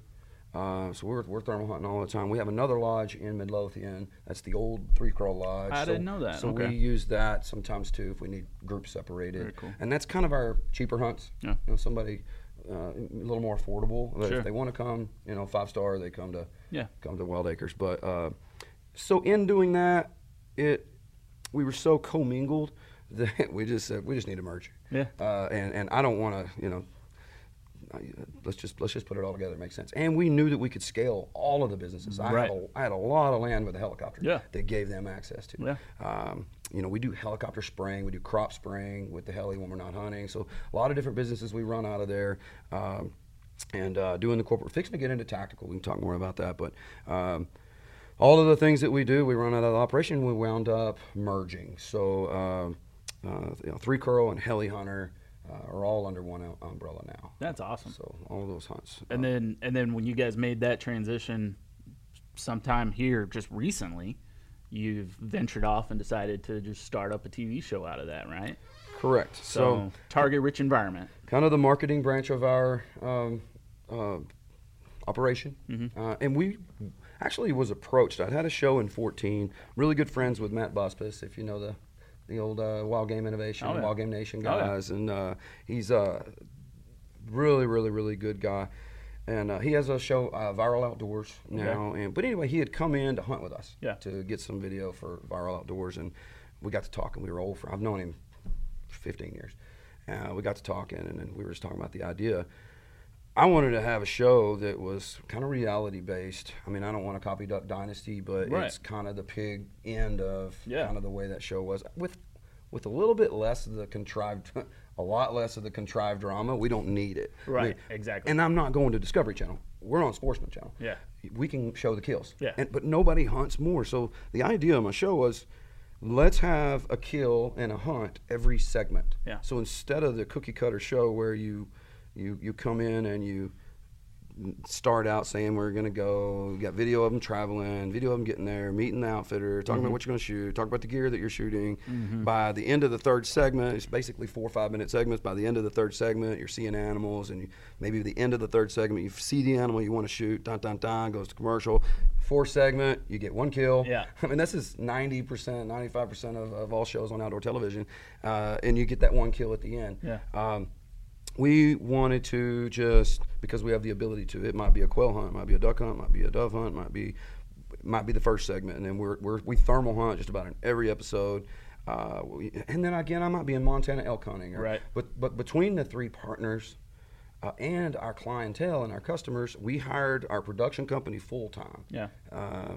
So we're thermal hunting all the time. We have another lodge in Midlothian. That's the old Three Curl Lodge. I didn't know that. So okay, we use that sometimes too if we need groups separated. Very cool. And that's kind of our cheaper hunts. Yeah. Somebody a little more affordable. But sure, if they want to come, 5-star, they come to Wild Acres. But so in doing that, we were so commingled that we just said we just need to merge. Yeah. And I don't want to let's just put it all together. It makes sense. And we knew that we could scale all of the businesses. Right. I had a lot of land with a helicopter, yeah, that gave them access to. Yeah. We do helicopter spraying. We do crop spraying with the heli when we're not hunting. So a lot of different businesses we run out of there. Doing the corporate, fixing to get into tactical. We can talk more about that. But all of the things that we do, we run out of the operation. We wound up merging. So Three Curl and Heli Hunter are all under one umbrella now. That's awesome. So all of those hunts. And then when you guys made that transition sometime here just recently, you've ventured off and decided to just start up a TV show out of that, right? Correct. So Target Rich Environment. Kind of the marketing branch of our operation. Mm-hmm. And we actually was approached. I'd had a show in 14, really good friends with Matt Bospis, if you know the old Wild Game Innovation, oh, yeah, Wild Game Nation guys, oh, yeah, and he's a really, really, really good guy. And he has a show, Viral Outdoors, now. Okay. And but anyway, he had come in to hunt with us, yeah, to get some video for Viral Outdoors, and we got to talking. We were old friends. I've known him for 15 years. We got to talking, and then we were just talking about the idea. I wanted to have a show that was kind of reality based. I mean, I don't want to copy Duck Dynasty, but right, it's kind of the pig end of, yeah, kind of the way that show was, with a little bit less of the contrived, a lot less of the contrived drama. We don't need it. Right, I mean, exactly. And I'm not going to Discovery Channel. We're on Sportsman Channel. Yeah. We can show the kills. Yeah. And, but nobody hunts more. So the idea of my show was, let's have a kill and a hunt every segment. Yeah. So instead of the cookie cutter show where you come in and you start out saying we're gonna go, you got video of them traveling, video of them getting there, meeting the outfitter, talking, mm-hmm, about what you're gonna shoot, talk about the gear that you're shooting. Mm-hmm. By the end of the third segment, it's basically 4 or 5 minute segments. By the end of the third segment, you're seeing animals, and you, maybe at the end of the third segment, you see the animal you want to shoot. Dun dun dun, goes to commercial. Fourth segment, you get one kill. Yeah. I mean, this is 90%, 95% of all shows on outdoor television, and you get that one kill at the end. Yeah. We wanted to just, because we have the ability to, it might be a quail hunt, might be a duck hunt, might be a dove hunt, might be the first segment, and then we thermal hunt just about in every episode. And then again, I might be in Montana elk hunting. Or, right. But between the three partners and our clientele and our customers, we hired our production company full time. Yeah.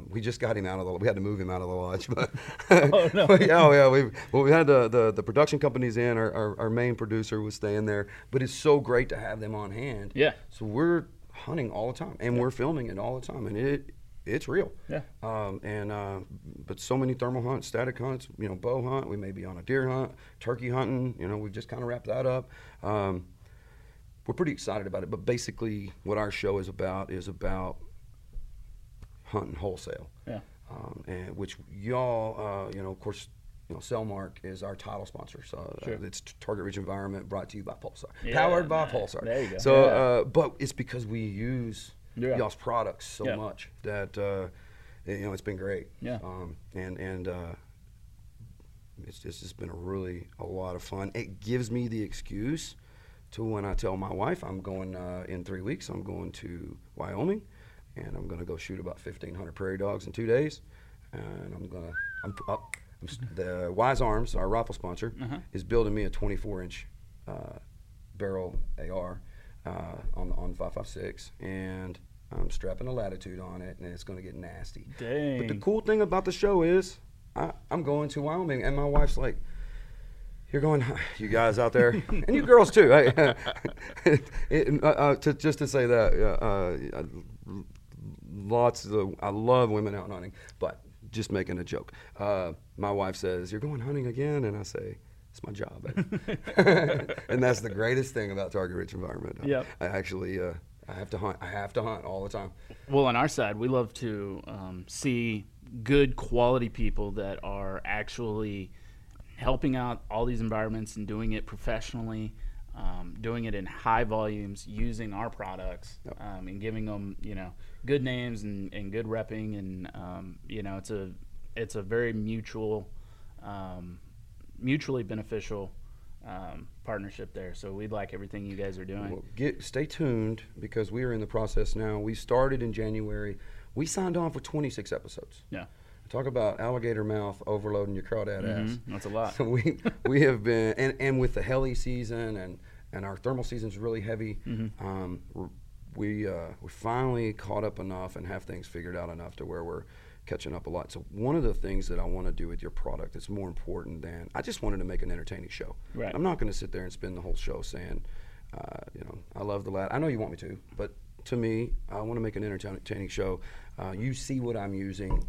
We just got him out of the, we had to move him out of the lodge. But oh, no. But yeah, oh, yeah. We had the production companies in, our main producer was staying there, but it's so great to have them on hand. Yeah. So we're hunting all the time, and yeah, we're filming it all the time, and it's real. Yeah. But so many thermal hunts, static hunts, you know, bow hunt, we may be on a deer hunt, turkey hunting, you know, we've just kind of wrapped that up. We're pretty excited about it, but basically what our show is about hunting wholesale. Yeah. And which y'all, you know, of course, you know, Sightmark is our title sponsor. So sure, it's Target Rich Environment, brought to you by Pulsar, yeah, powered by Pulsar. There you go. So, yeah, but it's because we use, yeah, y'all's products so, yeah, much that, you know, it's been great. Yeah. It's just been a lot of fun. It gives me the excuse to when I tell my wife I'm going in 3 weeks, I'm going to Wyoming, and I'm gonna go shoot about 1,500 prairie dogs in 2 days, and the Wise Arms, our rifle sponsor, uh-huh, is building me a 24-inch barrel AR on 5.56, and I'm strapping a Latitude on it, and it's gonna get nasty. Dang. But the cool thing about the show is I'm going to Wyoming, and my wife's like, "You're going, you guys out there, and you girls too." To say that, I love women out hunting, but just making a joke. My wife says, "You're going hunting again?" And I say, "It's my job." And that's the greatest thing about Target Rich Environment. Yep. I actually, I have to hunt all the time. Well, on our side, we love to see good quality people that are actually helping out all these environments and doing it professionally, doing it in high volumes, using our products, yep, and giving them, you know, good names and good repping, and you know, it's a very mutually beneficial partnership there. So we'd like everything you guys are doing. Well, stay tuned, because we are in the process now. We started in January. We signed on for 26 episodes. Yeah. Talk about alligator mouth overloading your crawdad, mm-hmm, ass. That's a lot. So we have been, and with the heli season and our thermal season's really heavy, mm-hmm, we finally caught up enough and have things figured out enough to where we're catching up a lot. So one of the things that I want to do with your product that's more important than, I just wanted to make an entertaining show. Right. I'm not going to sit there and spend the whole show saying, you know, I love the lad. I know you want me to, but to me, I want to make an entertaining show. You see what I'm using.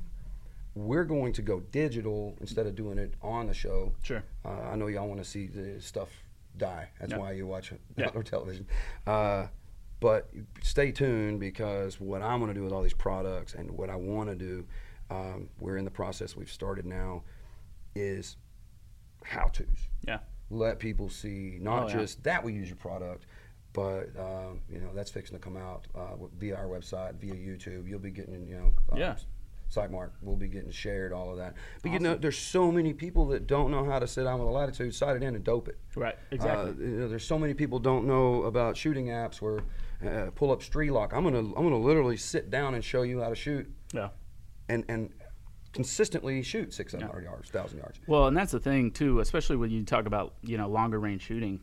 We're going to go digital instead of doing it on the show. Sure. I know y'all want to see the stuff die. That's, yep, why you watch outdoor, yep, television. But stay tuned, because what I'm going to do with all these products and what I want to do, we're in the process, we've started now, is how-tos. Yeah. Let people see not just that we use your product, but you know, that's fixing to come out via our website, via YouTube. You'll be getting, you know, Sightmark will be getting shared, all of that. But awesome. You know, there's so many people that don't know how to sit down with a latitude, sight it in, and dope it. Right, exactly. You know, there's so many people don't know about shooting apps where pull up Strelok. I'm gonna literally sit down and show you how to shoot. Yeah. And consistently shoot 600 yards, 1,000 yards. Well, and that's the thing too, especially when you talk about, you know, longer range shooting.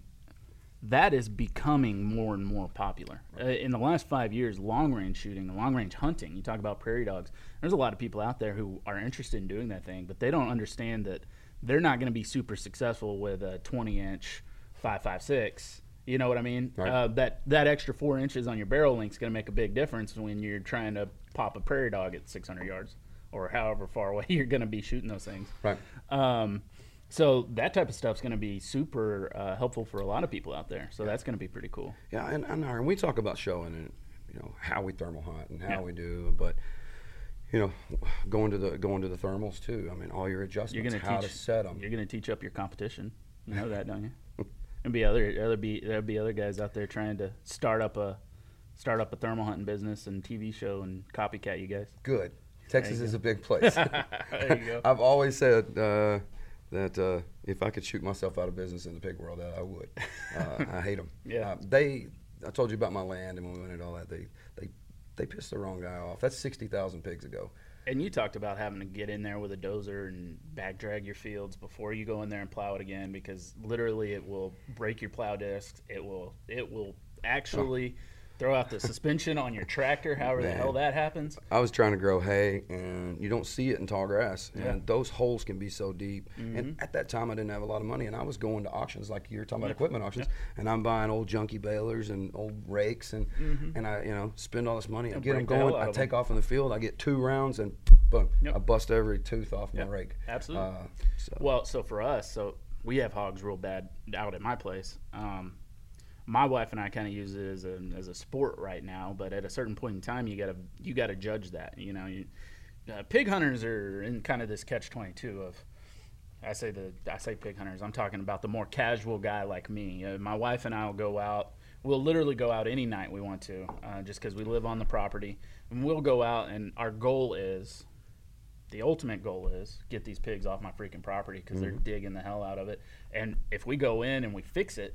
That is becoming more and more popular. In the last 5 years, long-range shooting, long-range hunting, you talk about prairie dogs, there's a lot of people out there who are interested in doing that thing, but they don't understand that they're not going to be super successful with a 20-inch 5.56. You know what I mean? Right. That extra 4 inches on your barrel length is going to make a big difference when you're trying to pop a prairie dog at 600 yards or however far away you're going to be shooting those things. Right. So that type of stuff's going to be super helpful for a lot of people out there. So that's going to be pretty cool. Yeah, and we talk about showing and, you know, how we thermal hunt and how we do, but you know, going to the thermals too. I mean, all your adjustments, how to set them. You're going to teach up your competition. You know that, don't you? And there'll be other guys out there trying to start up a thermal hunting business and TV show and copycat you guys. Good. Texas is a big place. There you go. I've always said that if I could shoot myself out of business in the pig world, that I would. I hate them. Yeah. I told you about my land, and when we went into all that, they pissed the wrong guy off. That's 60,000 pigs ago. And you talked about having to get in there with a dozer and back drag your fields before you go in there and plow it again, because literally it will break your plow discs. It will actually throw out the suspension on your tractor, however the hell that happens. I was trying to grow hay, and you don't see it in tall grass, and those holes can be so deep. Mm-hmm. And at that time, I didn't have a lot of money, and I was going to auctions, like you were talking about equipment auctions, and I'm buying old junky balers and old rakes, and I, you know, spend all this money. I get them going, I take off in the field, I get 2 rounds, and boom, I bust every tooth off my rake. Absolutely. Well, so for us, we have hogs real bad out at my place. My wife and I kind of use it as a sport right now, but at a certain point in time, you gotta judge that. You know, pig hunters are in kind of this catch-22 of, I say pig hunters. I'm talking about the more casual guy like me. My wife and I will go out. We'll literally go out any night we want to, just because we live on the property, and we'll go out. And our goal is, the ultimate goal is, get these pigs off my freaking property because they're digging the hell out of it. And if we go in and we fix it,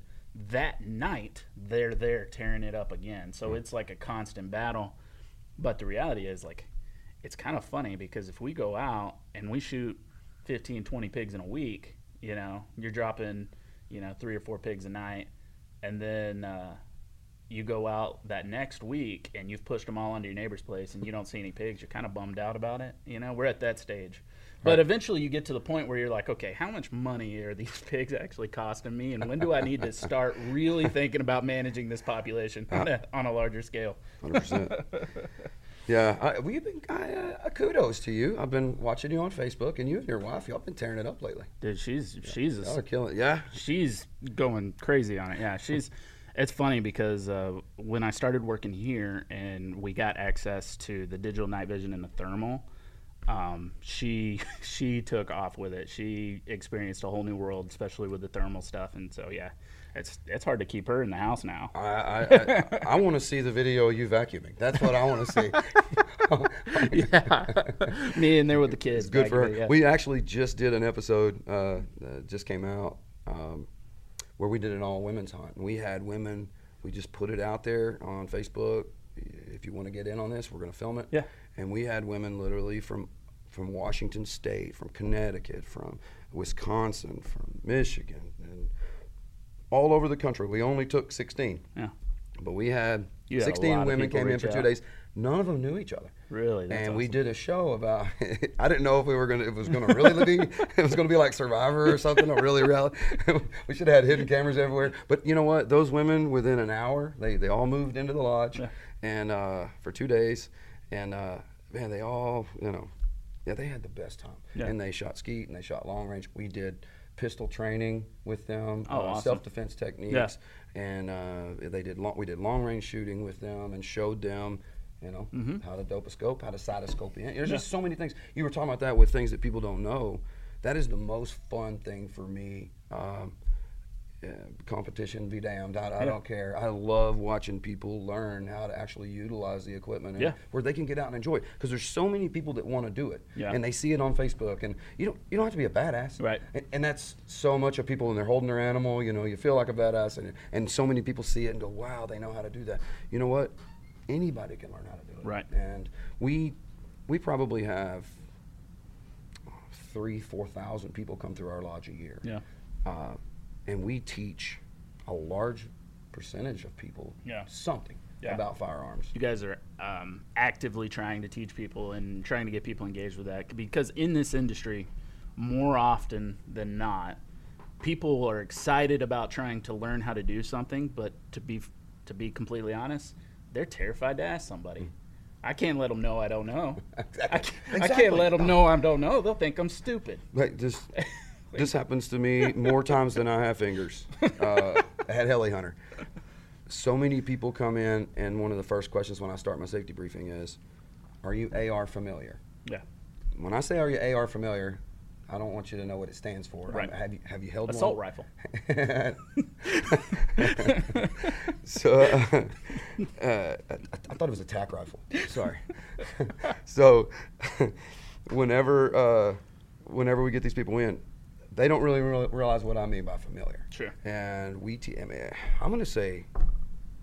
that night they're there tearing it up again, so it's like a constant battle. But the reality is, like, it's kind of funny because if we go out and we shoot 15-20 pigs in a week, you know, you're dropping, you know, 3 or 4 pigs a night, and then you go out that next week and you've pushed them all onto your neighbor's place and you don't see any pigs, you're kind of bummed out about it. You know, we're at that stage. But eventually you get to the point where you're like, okay, how much money are these pigs actually costing me, and when do I need to start really thinking about managing this population on a larger scale? 100%. Yeah, kudos to you. I've been watching you on Facebook, and you and your wife, y'all been tearing it up lately. Dude, she's y'all are killing it. Yeah, she's going crazy on it. Yeah, she's. It's funny because when I started working here and we got access to the digital night vision and the thermal, she took off with it. She experienced a whole new world, especially with the thermal stuff. And so, yeah, it's hard to keep her in the house now. I want to see the video of you vacuuming. That's what I want to see. Yeah, me in there with the kids. It's good for her. Yeah. We actually just did an episode that just came out where we did an all-women's hunt. We had women. We just put it out there on Facebook. If you want to get in on this, we're going to film it. Yeah. And we had women literally from Washington State, from Connecticut, from Wisconsin, from Michigan, and all over the country. We only took 16. Yeah. But we had 16 women came in for 2 days. None of them knew each other. Really? That's awesome. We did a show about it. I didn't know if we were gonna. It was gonna really be. It was gonna be like Survivor or something. Or really reality. We should have had hidden cameras everywhere. But you know what? Those women, within an hour, they all moved into the lodge, and for 2 days, and man, they all, you know, they had the best time. Yeah. And they shot skeet and they shot long range. We did pistol training with them, awesome. Self-defense techniques, and we did long range shooting with them and showed them. You know, how to dope a scope, how to sight a scope in. There's just so many things. You were talking about that with things that people don't know. That is the most fun thing for me competition be damned. I don't care. I love watching people learn how to actually utilize the equipment, and where they can get out and enjoy it. Because there's so many people that want to do it, and they see it on Facebook. And you don't have to be a badass, right? And that's so much of people, and they're holding their animal. You know, you feel like a badass, and so many people see it and go, wow, they know how to do that. You know what? Anybody can learn how to do it, right? And we probably have 3,000 to 4,000 people come through our lodge a year. Yeah. And we teach a large percentage of people something about firearms. You guys are actively trying to teach people and trying to get people engaged with that, because in this industry, more often than not, people are excited about trying to learn how to do something, but to be completely honest, they're terrified to ask somebody. Mm-hmm. I can't let them know I don't know. I can't let them know I don't know. They'll think I'm stupid. Like this happens to me more times than I have fingers at Heli Hunter. So many people come in, and one of the first questions when I start my safety briefing is, are you AR familiar? Yeah. When I say, are you AR familiar, I don't want you to know what it stands for. Right. Have you held assault one? Rifle? So I thought it was attack rifle. Sorry. So whenever we get these people in, they don't really realize what I mean by familiar. Sure. And I'm going to say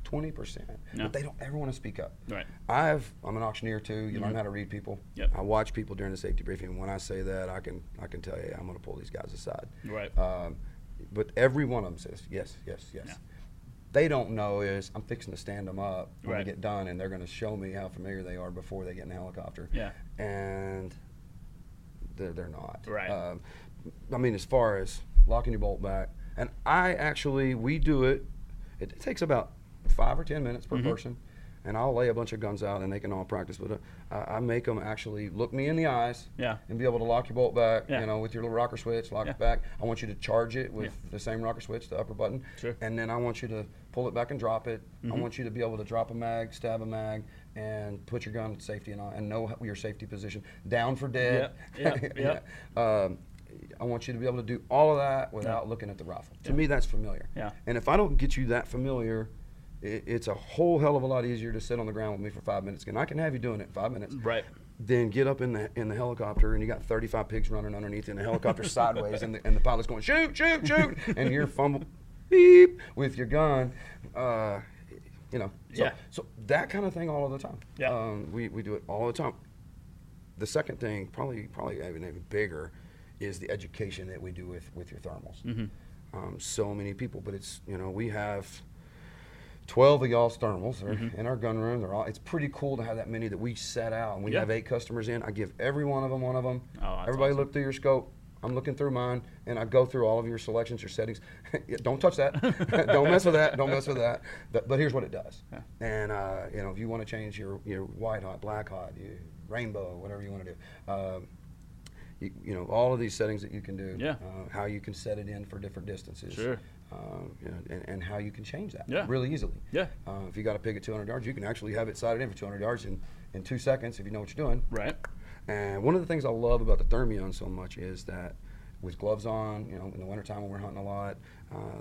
20%, but they don't ever want to speak up. Right. I'm an auctioneer too. You learn how to read people. Yep. I watch people during the safety briefing, and when I say that, I can tell you I'm going to pull these guys aside. Right. But every one of them says yes, yes, yes. Yeah. They don't know is I'm fixing to stand them up when we get done, and they're going to show me how familiar they are before they get in the helicopter. Yeah. And they're not. Right. I mean, as far as locking your bolt back, and we do it. It takes about 5 or 10 minutes per person, and I'll lay a bunch of guns out, and they can all practice with it. I make them actually look me in the eyes and be able to lock your bolt back, you know, with your little rocker switch, lock it back. I want you to charge it with the same rocker switch, the upper button, and then I want you to pull it back and drop it. I want you to be able to drop a mag, stab a mag, and put your gun at safety and know your safety position. Down for dead. I want you to be able to do all of that without looking at the rifle. To me, that's familiar. Yeah. And if I don't get you that familiar, it's a whole hell of a lot easier to sit on the ground with me for 5 minutes. And I can have you doing it in 5 minutes. Right. Then get up in the helicopter, and you got 35 pigs running underneath you, and the helicopter sideways, and the pilot's going, shoot, shoot, shoot, and you're fumbling, beep, with your gun. You know. So, so that kind of thing all of the time. Yeah. We do it all the time. The second thing, probably even bigger, is the education that we do with your thermals. So many people, but it's, we have 12 of y'all's thermals in our gun room. It's pretty cool to have that many that we set out, and we have 8 customers in. I give every one of them. Oh, everybody look through your scope. I'm looking through mine, and I go through all of your selections, your settings. Don't touch that. Don't mess with that. Don't mess with that. But here's what it does. Yeah. And if you want to change your white hot, black hot, your rainbow, whatever you want to do. All of these settings that you can do, how you can set it in for different distances, and how you can change that really easily. Yeah. If you got a pig at 200 yards, you can actually have it sighted in for 200 yards in 2 seconds if you know what you're doing. Right. And one of the things I love about the Thermion so much is that with gloves on, in the wintertime when we're hunting a lot,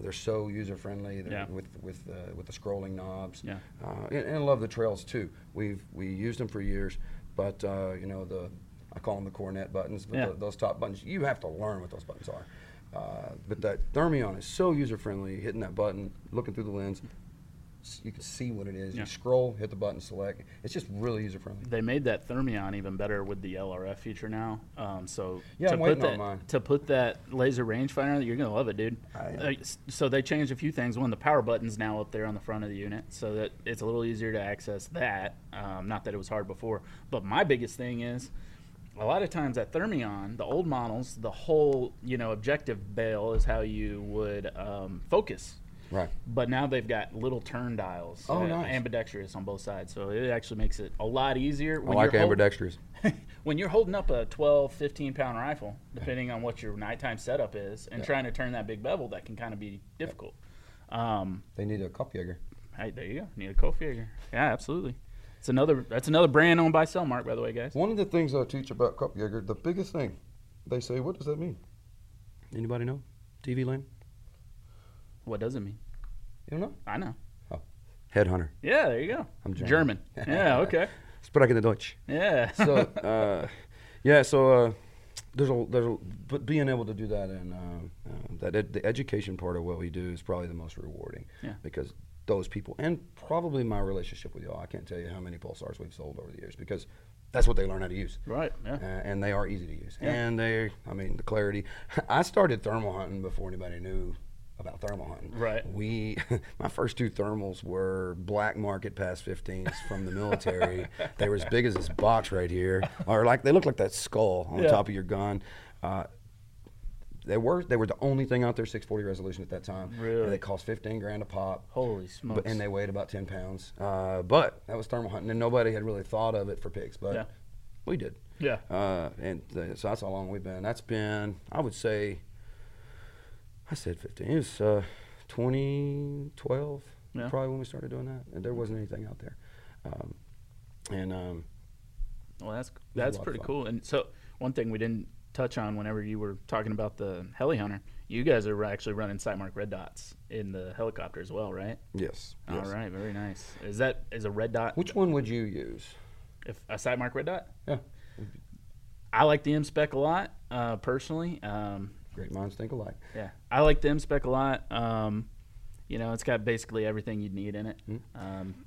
they're so user-friendly with the scrolling knobs. Yeah. And I love the trails too. We used them for years, but I call them the cornet buttons, but those top buttons, you have to learn what those buttons are. But that Thermion is so user-friendly, hitting that button, looking through the lens, you can see what it is. Yeah. You scroll, hit the button, select. It's just really user-friendly. They made that Thermion even better with the LRF feature now. To put that laser rangefinder on, you're going to love it, dude. So they changed a few things. One, the power button's now up there on the front of the unit, so that it's a little easier to access that. Not that it was hard before. But my biggest thing is, a lot of times at Thermion, the old models, the whole objective bail is how you would focus. Right. But now they've got little turn dials, nice. Ambidextrous on both sides, so it actually makes it a lot easier. I like ambidextrous. When you're holding up a 12, 15-pound rifle, depending on what your nighttime setup is, and trying to turn that big bevel, that can kind of be difficult. They need a Kopfjager. Hey, there you go. Need a Kopfjager. Yeah, absolutely. That's another brand owned by Sightmark, by the way, guys. One of the things I teach about Kopfjager, the biggest thing, they say, what does that mean? Anybody know? TV land? What does it mean? You don't know? I know. Oh, Headhunter. Yeah, there you go. I'm German. Yeah, okay. Sprechen Deutsch. Yeah. So, yeah, so but being able to do that and that the education part of what we do is probably the most rewarding. Yeah. Because those people, and probably my relationship with y'all, I can't tell you how many Pulsars we've sold over the years because that's what they learn how to use. Right, yeah. And they are easy to use. Yeah. And they, I mean, the clarity. I started thermal hunting before anybody knew about thermal hunting. Right. We, my first two thermals were black market past 15s from the military. They were as big as this box right here, or like they look like that skull on the top of your gun. They were the only thing out there 640 resolution at that time. Really? And they cost 15 grand a pop. Holy smokes. And they weighed about 10 pounds. But that was thermal hunting, and nobody had really thought of it for pigs, but we did. Yeah. So that's how long we've been. That's been, I would say, I said 15. It was 2012 probably when we started doing that, and there wasn't anything out there. Well, that's pretty cool. And so one thing we didn't touch on whenever you were talking about the Heli Hunter, you guys are actually running Sightmark red dots in the helicopter as well, right? Yes. All right, very nice. Is a red dot? Which one would you use? If a Sightmark red dot? Yeah. I like the M-Spec a lot, personally. Great minds think alike. Yeah, I like the M-Spec a lot. You know, it's got basically everything you'd need in it.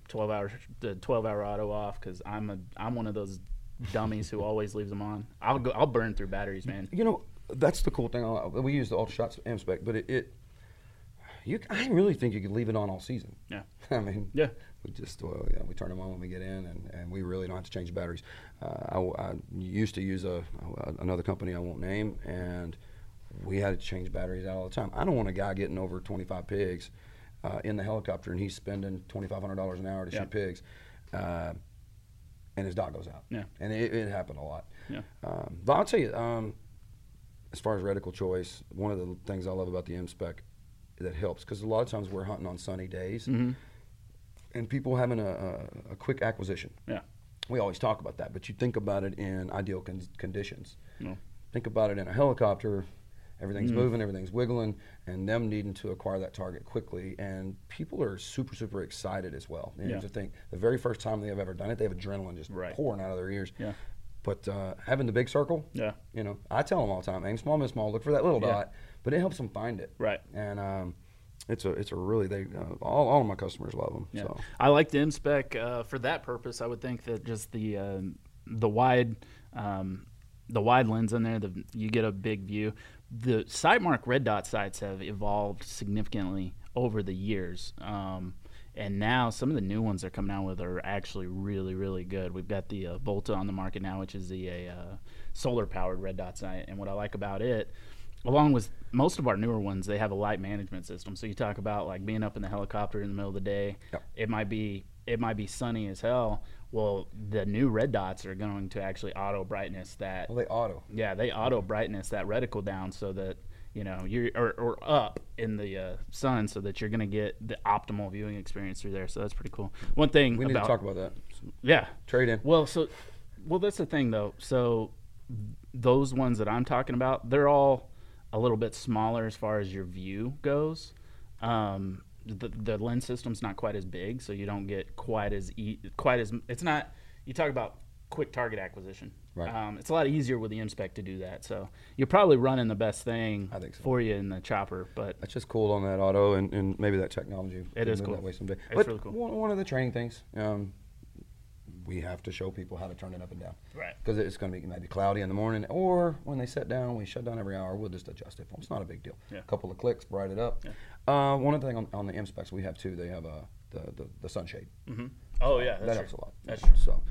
12-hour auto off, because I'm one of those dummies who always leaves them on. I'll burn through batteries, man. You know, that's the cool thing. We use the UltraShot M-Spec, but I really think you could leave it on all season. Yeah. I mean, yeah. We just, we turn them on when we get in, and we really don't have to change batteries. I used to use another company I won't name, and we had to change batteries out all the time. I don't want a guy getting over 25 pigs in the helicopter, and he's spending $2,500 an hour to shoot pigs. And his dot goes out. Yeah. And it happened a lot. Yeah. But I'll tell you, as far as reticle choice, one of the things I love about the M-Spec that helps, because a lot of times we're hunting on sunny days, and people having a quick acquisition. Yeah. We always talk about that, but you think about it in ideal conditions. No. Think about it in a helicopter, everything's moving, everything's wiggling, and them needing to acquire that target quickly. And people are super, super excited as well. You know, to think the very first time they have ever done it, they have adrenaline just pouring out of their ears. Yeah. But having the big circle, you know, I tell them all the time, aim small, miss small, look for that little dot, but it helps them find it. Right. And it's a really, all of my customers love them. Yeah. So. I like the M-Spec for that purpose. I would think that just the wide lens in there, you get a big view. The Sightmark red dot sights have evolved significantly over the years, and now some of the new ones they're coming out with are actually really, really good. We've got the Volta on the market now, which is a solar-powered red dot sight, and what I like about it, along with most of our newer ones, they have a light management system. So you talk about like being up in the helicopter in the middle of the day, it might be sunny as hell. Well, the new red dots are going to actually auto brightness that. Well, they auto. Yeah, they auto brightness that reticle down so that, you know, you're or up in the sun so that you're going to get the optimal viewing experience through there. So that's pretty cool. One thing we need to talk about that. Yeah. Trade in. Well, that's the thing though. So those ones that I'm talking about, they're all a little bit smaller as far as your view goes. The lens system's not quite as big, so you don't get quite as it's not. You talk about quick target acquisition. Right. It's a lot easier with the M-Spec to do that. So you're probably running the best thing for you in the chopper. But that's just cool on that auto and maybe that technology. It is cool. That way someday. It's really cool. One of the training things. We have to show people how to turn it up and down. Right. Because it's going to be maybe cloudy in the morning, or when they sit down, we shut down every hour, we'll just adjust it. It's not a big deal. Yeah. A couple of clicks, bright it up. Yeah. One other thing on the M-Specs we have too, they have the sunshade. Mm-hmm. Oh yeah, that's that helps a lot. That's true. So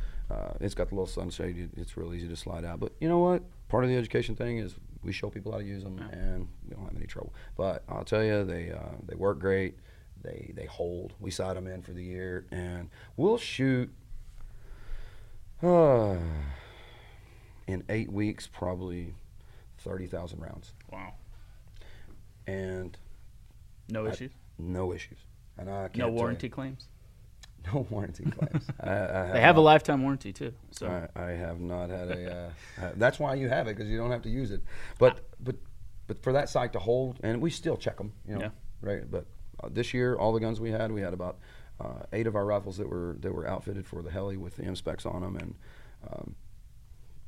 it's got the little sunshade, it's real easy to slide out. But you know what? Part of the education thing is we show people how to use them and we don't have any trouble. But I'll tell you, they work great, they hold. We sight them in for the year and we'll shoot in 8 weeks, probably 30,000 rounds. Wow. And no issues? No issues. And I can't. No warranty claims? No warranty claims. They have a lifetime warranty too. So I have not had a. That's why you have it, because you don't have to use it. But for that sight to hold, and we still check them. You know, right? But this year, all the guns we had about 8 of our rifles that were outfitted for the heli with the M specs on them, and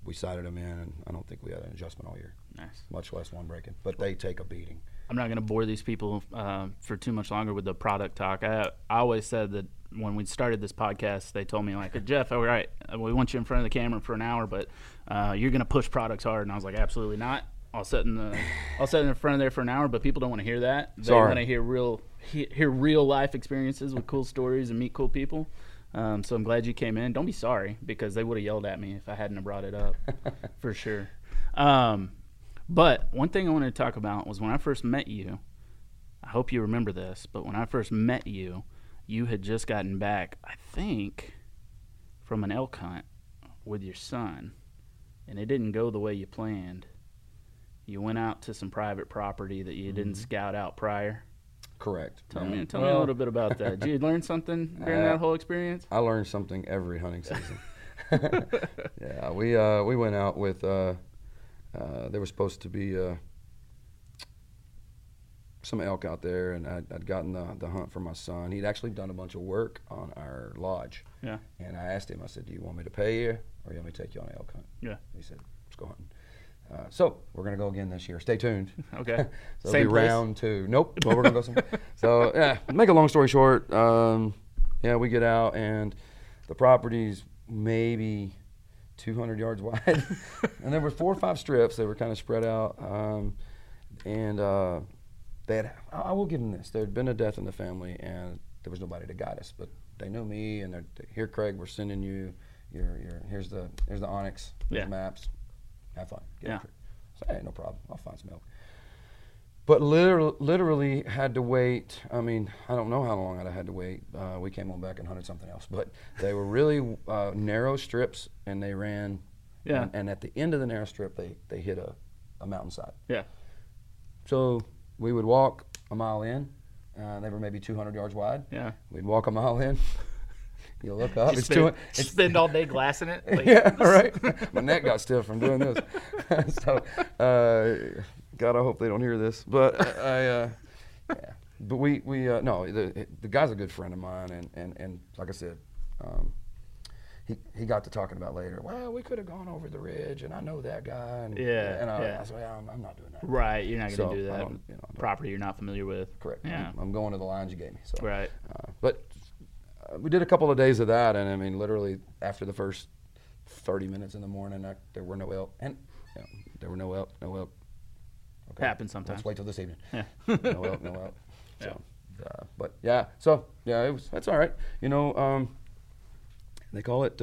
we sighted them in, and I don't think we had an adjustment all year. Nice. Much less one breaking, but they take a beating. I'm not going to bore these people for too much longer with the product talk. I always said that when we started this podcast, they told me, like, Jeff, all right, we want you in front of the camera for an hour, but you're going to push products hard. And I was like, absolutely not. I'll sit in front of there for an hour, but people don't want to hear that. They want to hear real life experiences with cool stories and meet cool people. So I'm glad you came in. Don't be sorry, because they would have yelled at me if I hadn't have brought it up, for sure. But one thing I wanted to talk about was when I first met you. I hope you remember this, but when I first met you, you had just gotten back, I think, from an elk hunt with your son, and it didn't go the way you planned. You went out to some private property that you didn't scout out prior. Correct. Tell me a little bit about that. Did you learn something during that whole experience? I learned something every hunting season. Yeah, we went out with there was supposed to be some elk out there, and I'd gotten the hunt for my son. He'd actually done a bunch of work on our lodge. Yeah. And I asked him, I said, do you want me to pay you, or do you want me to take you on an elk hunt? Yeah. He said, let's go hunting. So we're going to go again this year. Stay tuned. Okay. So same place? Round 2. Nope. Well, we're going to go somewhere. So, yeah, make a long story short, yeah, we get out, and the property's maybe 200 yards wide. And there were 4 or 5 strips that were kind of spread out. I will give them this. There had been a death in the family, and there was nobody to guide us. But they knew me, and they're, here, Craig, we're sending you here's the Onyx, the maps. Have fun. Get it. So, hey, no problem. I'll find some milk. But literally had to wait. I mean, I don't know how long I had to wait. We came on back and hunted something else. But they were really narrow strips, and they ran. Yeah. And at the end of the narrow strip, they hit a mountainside. Yeah. So we would walk a mile in. They were maybe 200 yards wide. Yeah. We'd walk a mile in. You look up. Spend all day glassing it. Like, yeah, right. My neck got stiff from doing this. So, God, I hope they don't hear this. But yeah. But the guy's a good friend of mine, and like I said, he got to talking about later. Well, we could have gone over the ridge, and I know that guy. And, I said, well, I'm not doing that. Right, you're not going to do that. Property you're not familiar with. Correct. Yeah. I'm going to the lines you gave me. So. Right. But. We did a couple of days of that, and I mean, literally after the first 30 minutes in the morning, there were no elk, and there were no elk. Okay. Happens sometimes. Let's wait till this evening. Yeah. No elk. Yeah. So, it was. That's all right. You know, they call it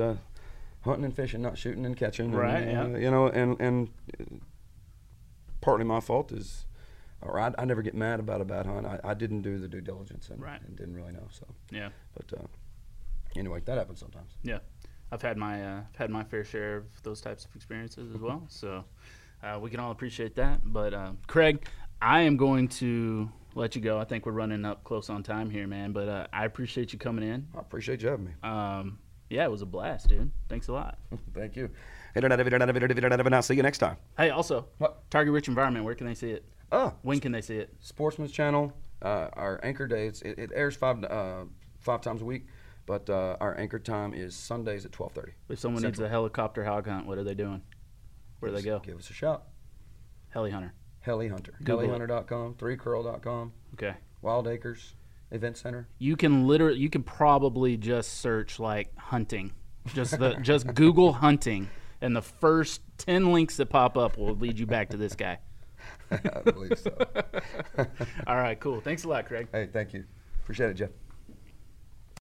hunting and fishing, not shooting and catching. Right. And, you know, and partly my fault is, or I never get mad about a bad hunt. I didn't do the due diligence and didn't really know. So yeah. But anyway, that happens sometimes. Yeah, I've had my fair share of those types of experiences as well. So we can all appreciate that. But Craig, I am going to let you go. I think we're running up close on time here, man. But I appreciate you coming in. I appreciate you having me. Yeah, it was a blast, dude. Thanks a lot. Thank you. See you next time. Hey, also, what? Target Rich Environment. Where can they see it? When can they see it? Sportsman Channel. Our anchor day, it airs five times a week, but our anchor time is Sundays at 12:30. If someone needs a helicopter hog hunt, what are they doing? Where do they go? Give us a shout. Heli Hunter. Heli Hunter. HeliHunter.com, threecurl.com. Okay. Wild Acres Event Center. You can probably just search like hunting. Just Google hunting, and the first 10 links that pop up will lead you back to this guy. I believe so. All right, cool. Thanks a lot, Craig. Hey, thank you. Appreciate it, Jeff.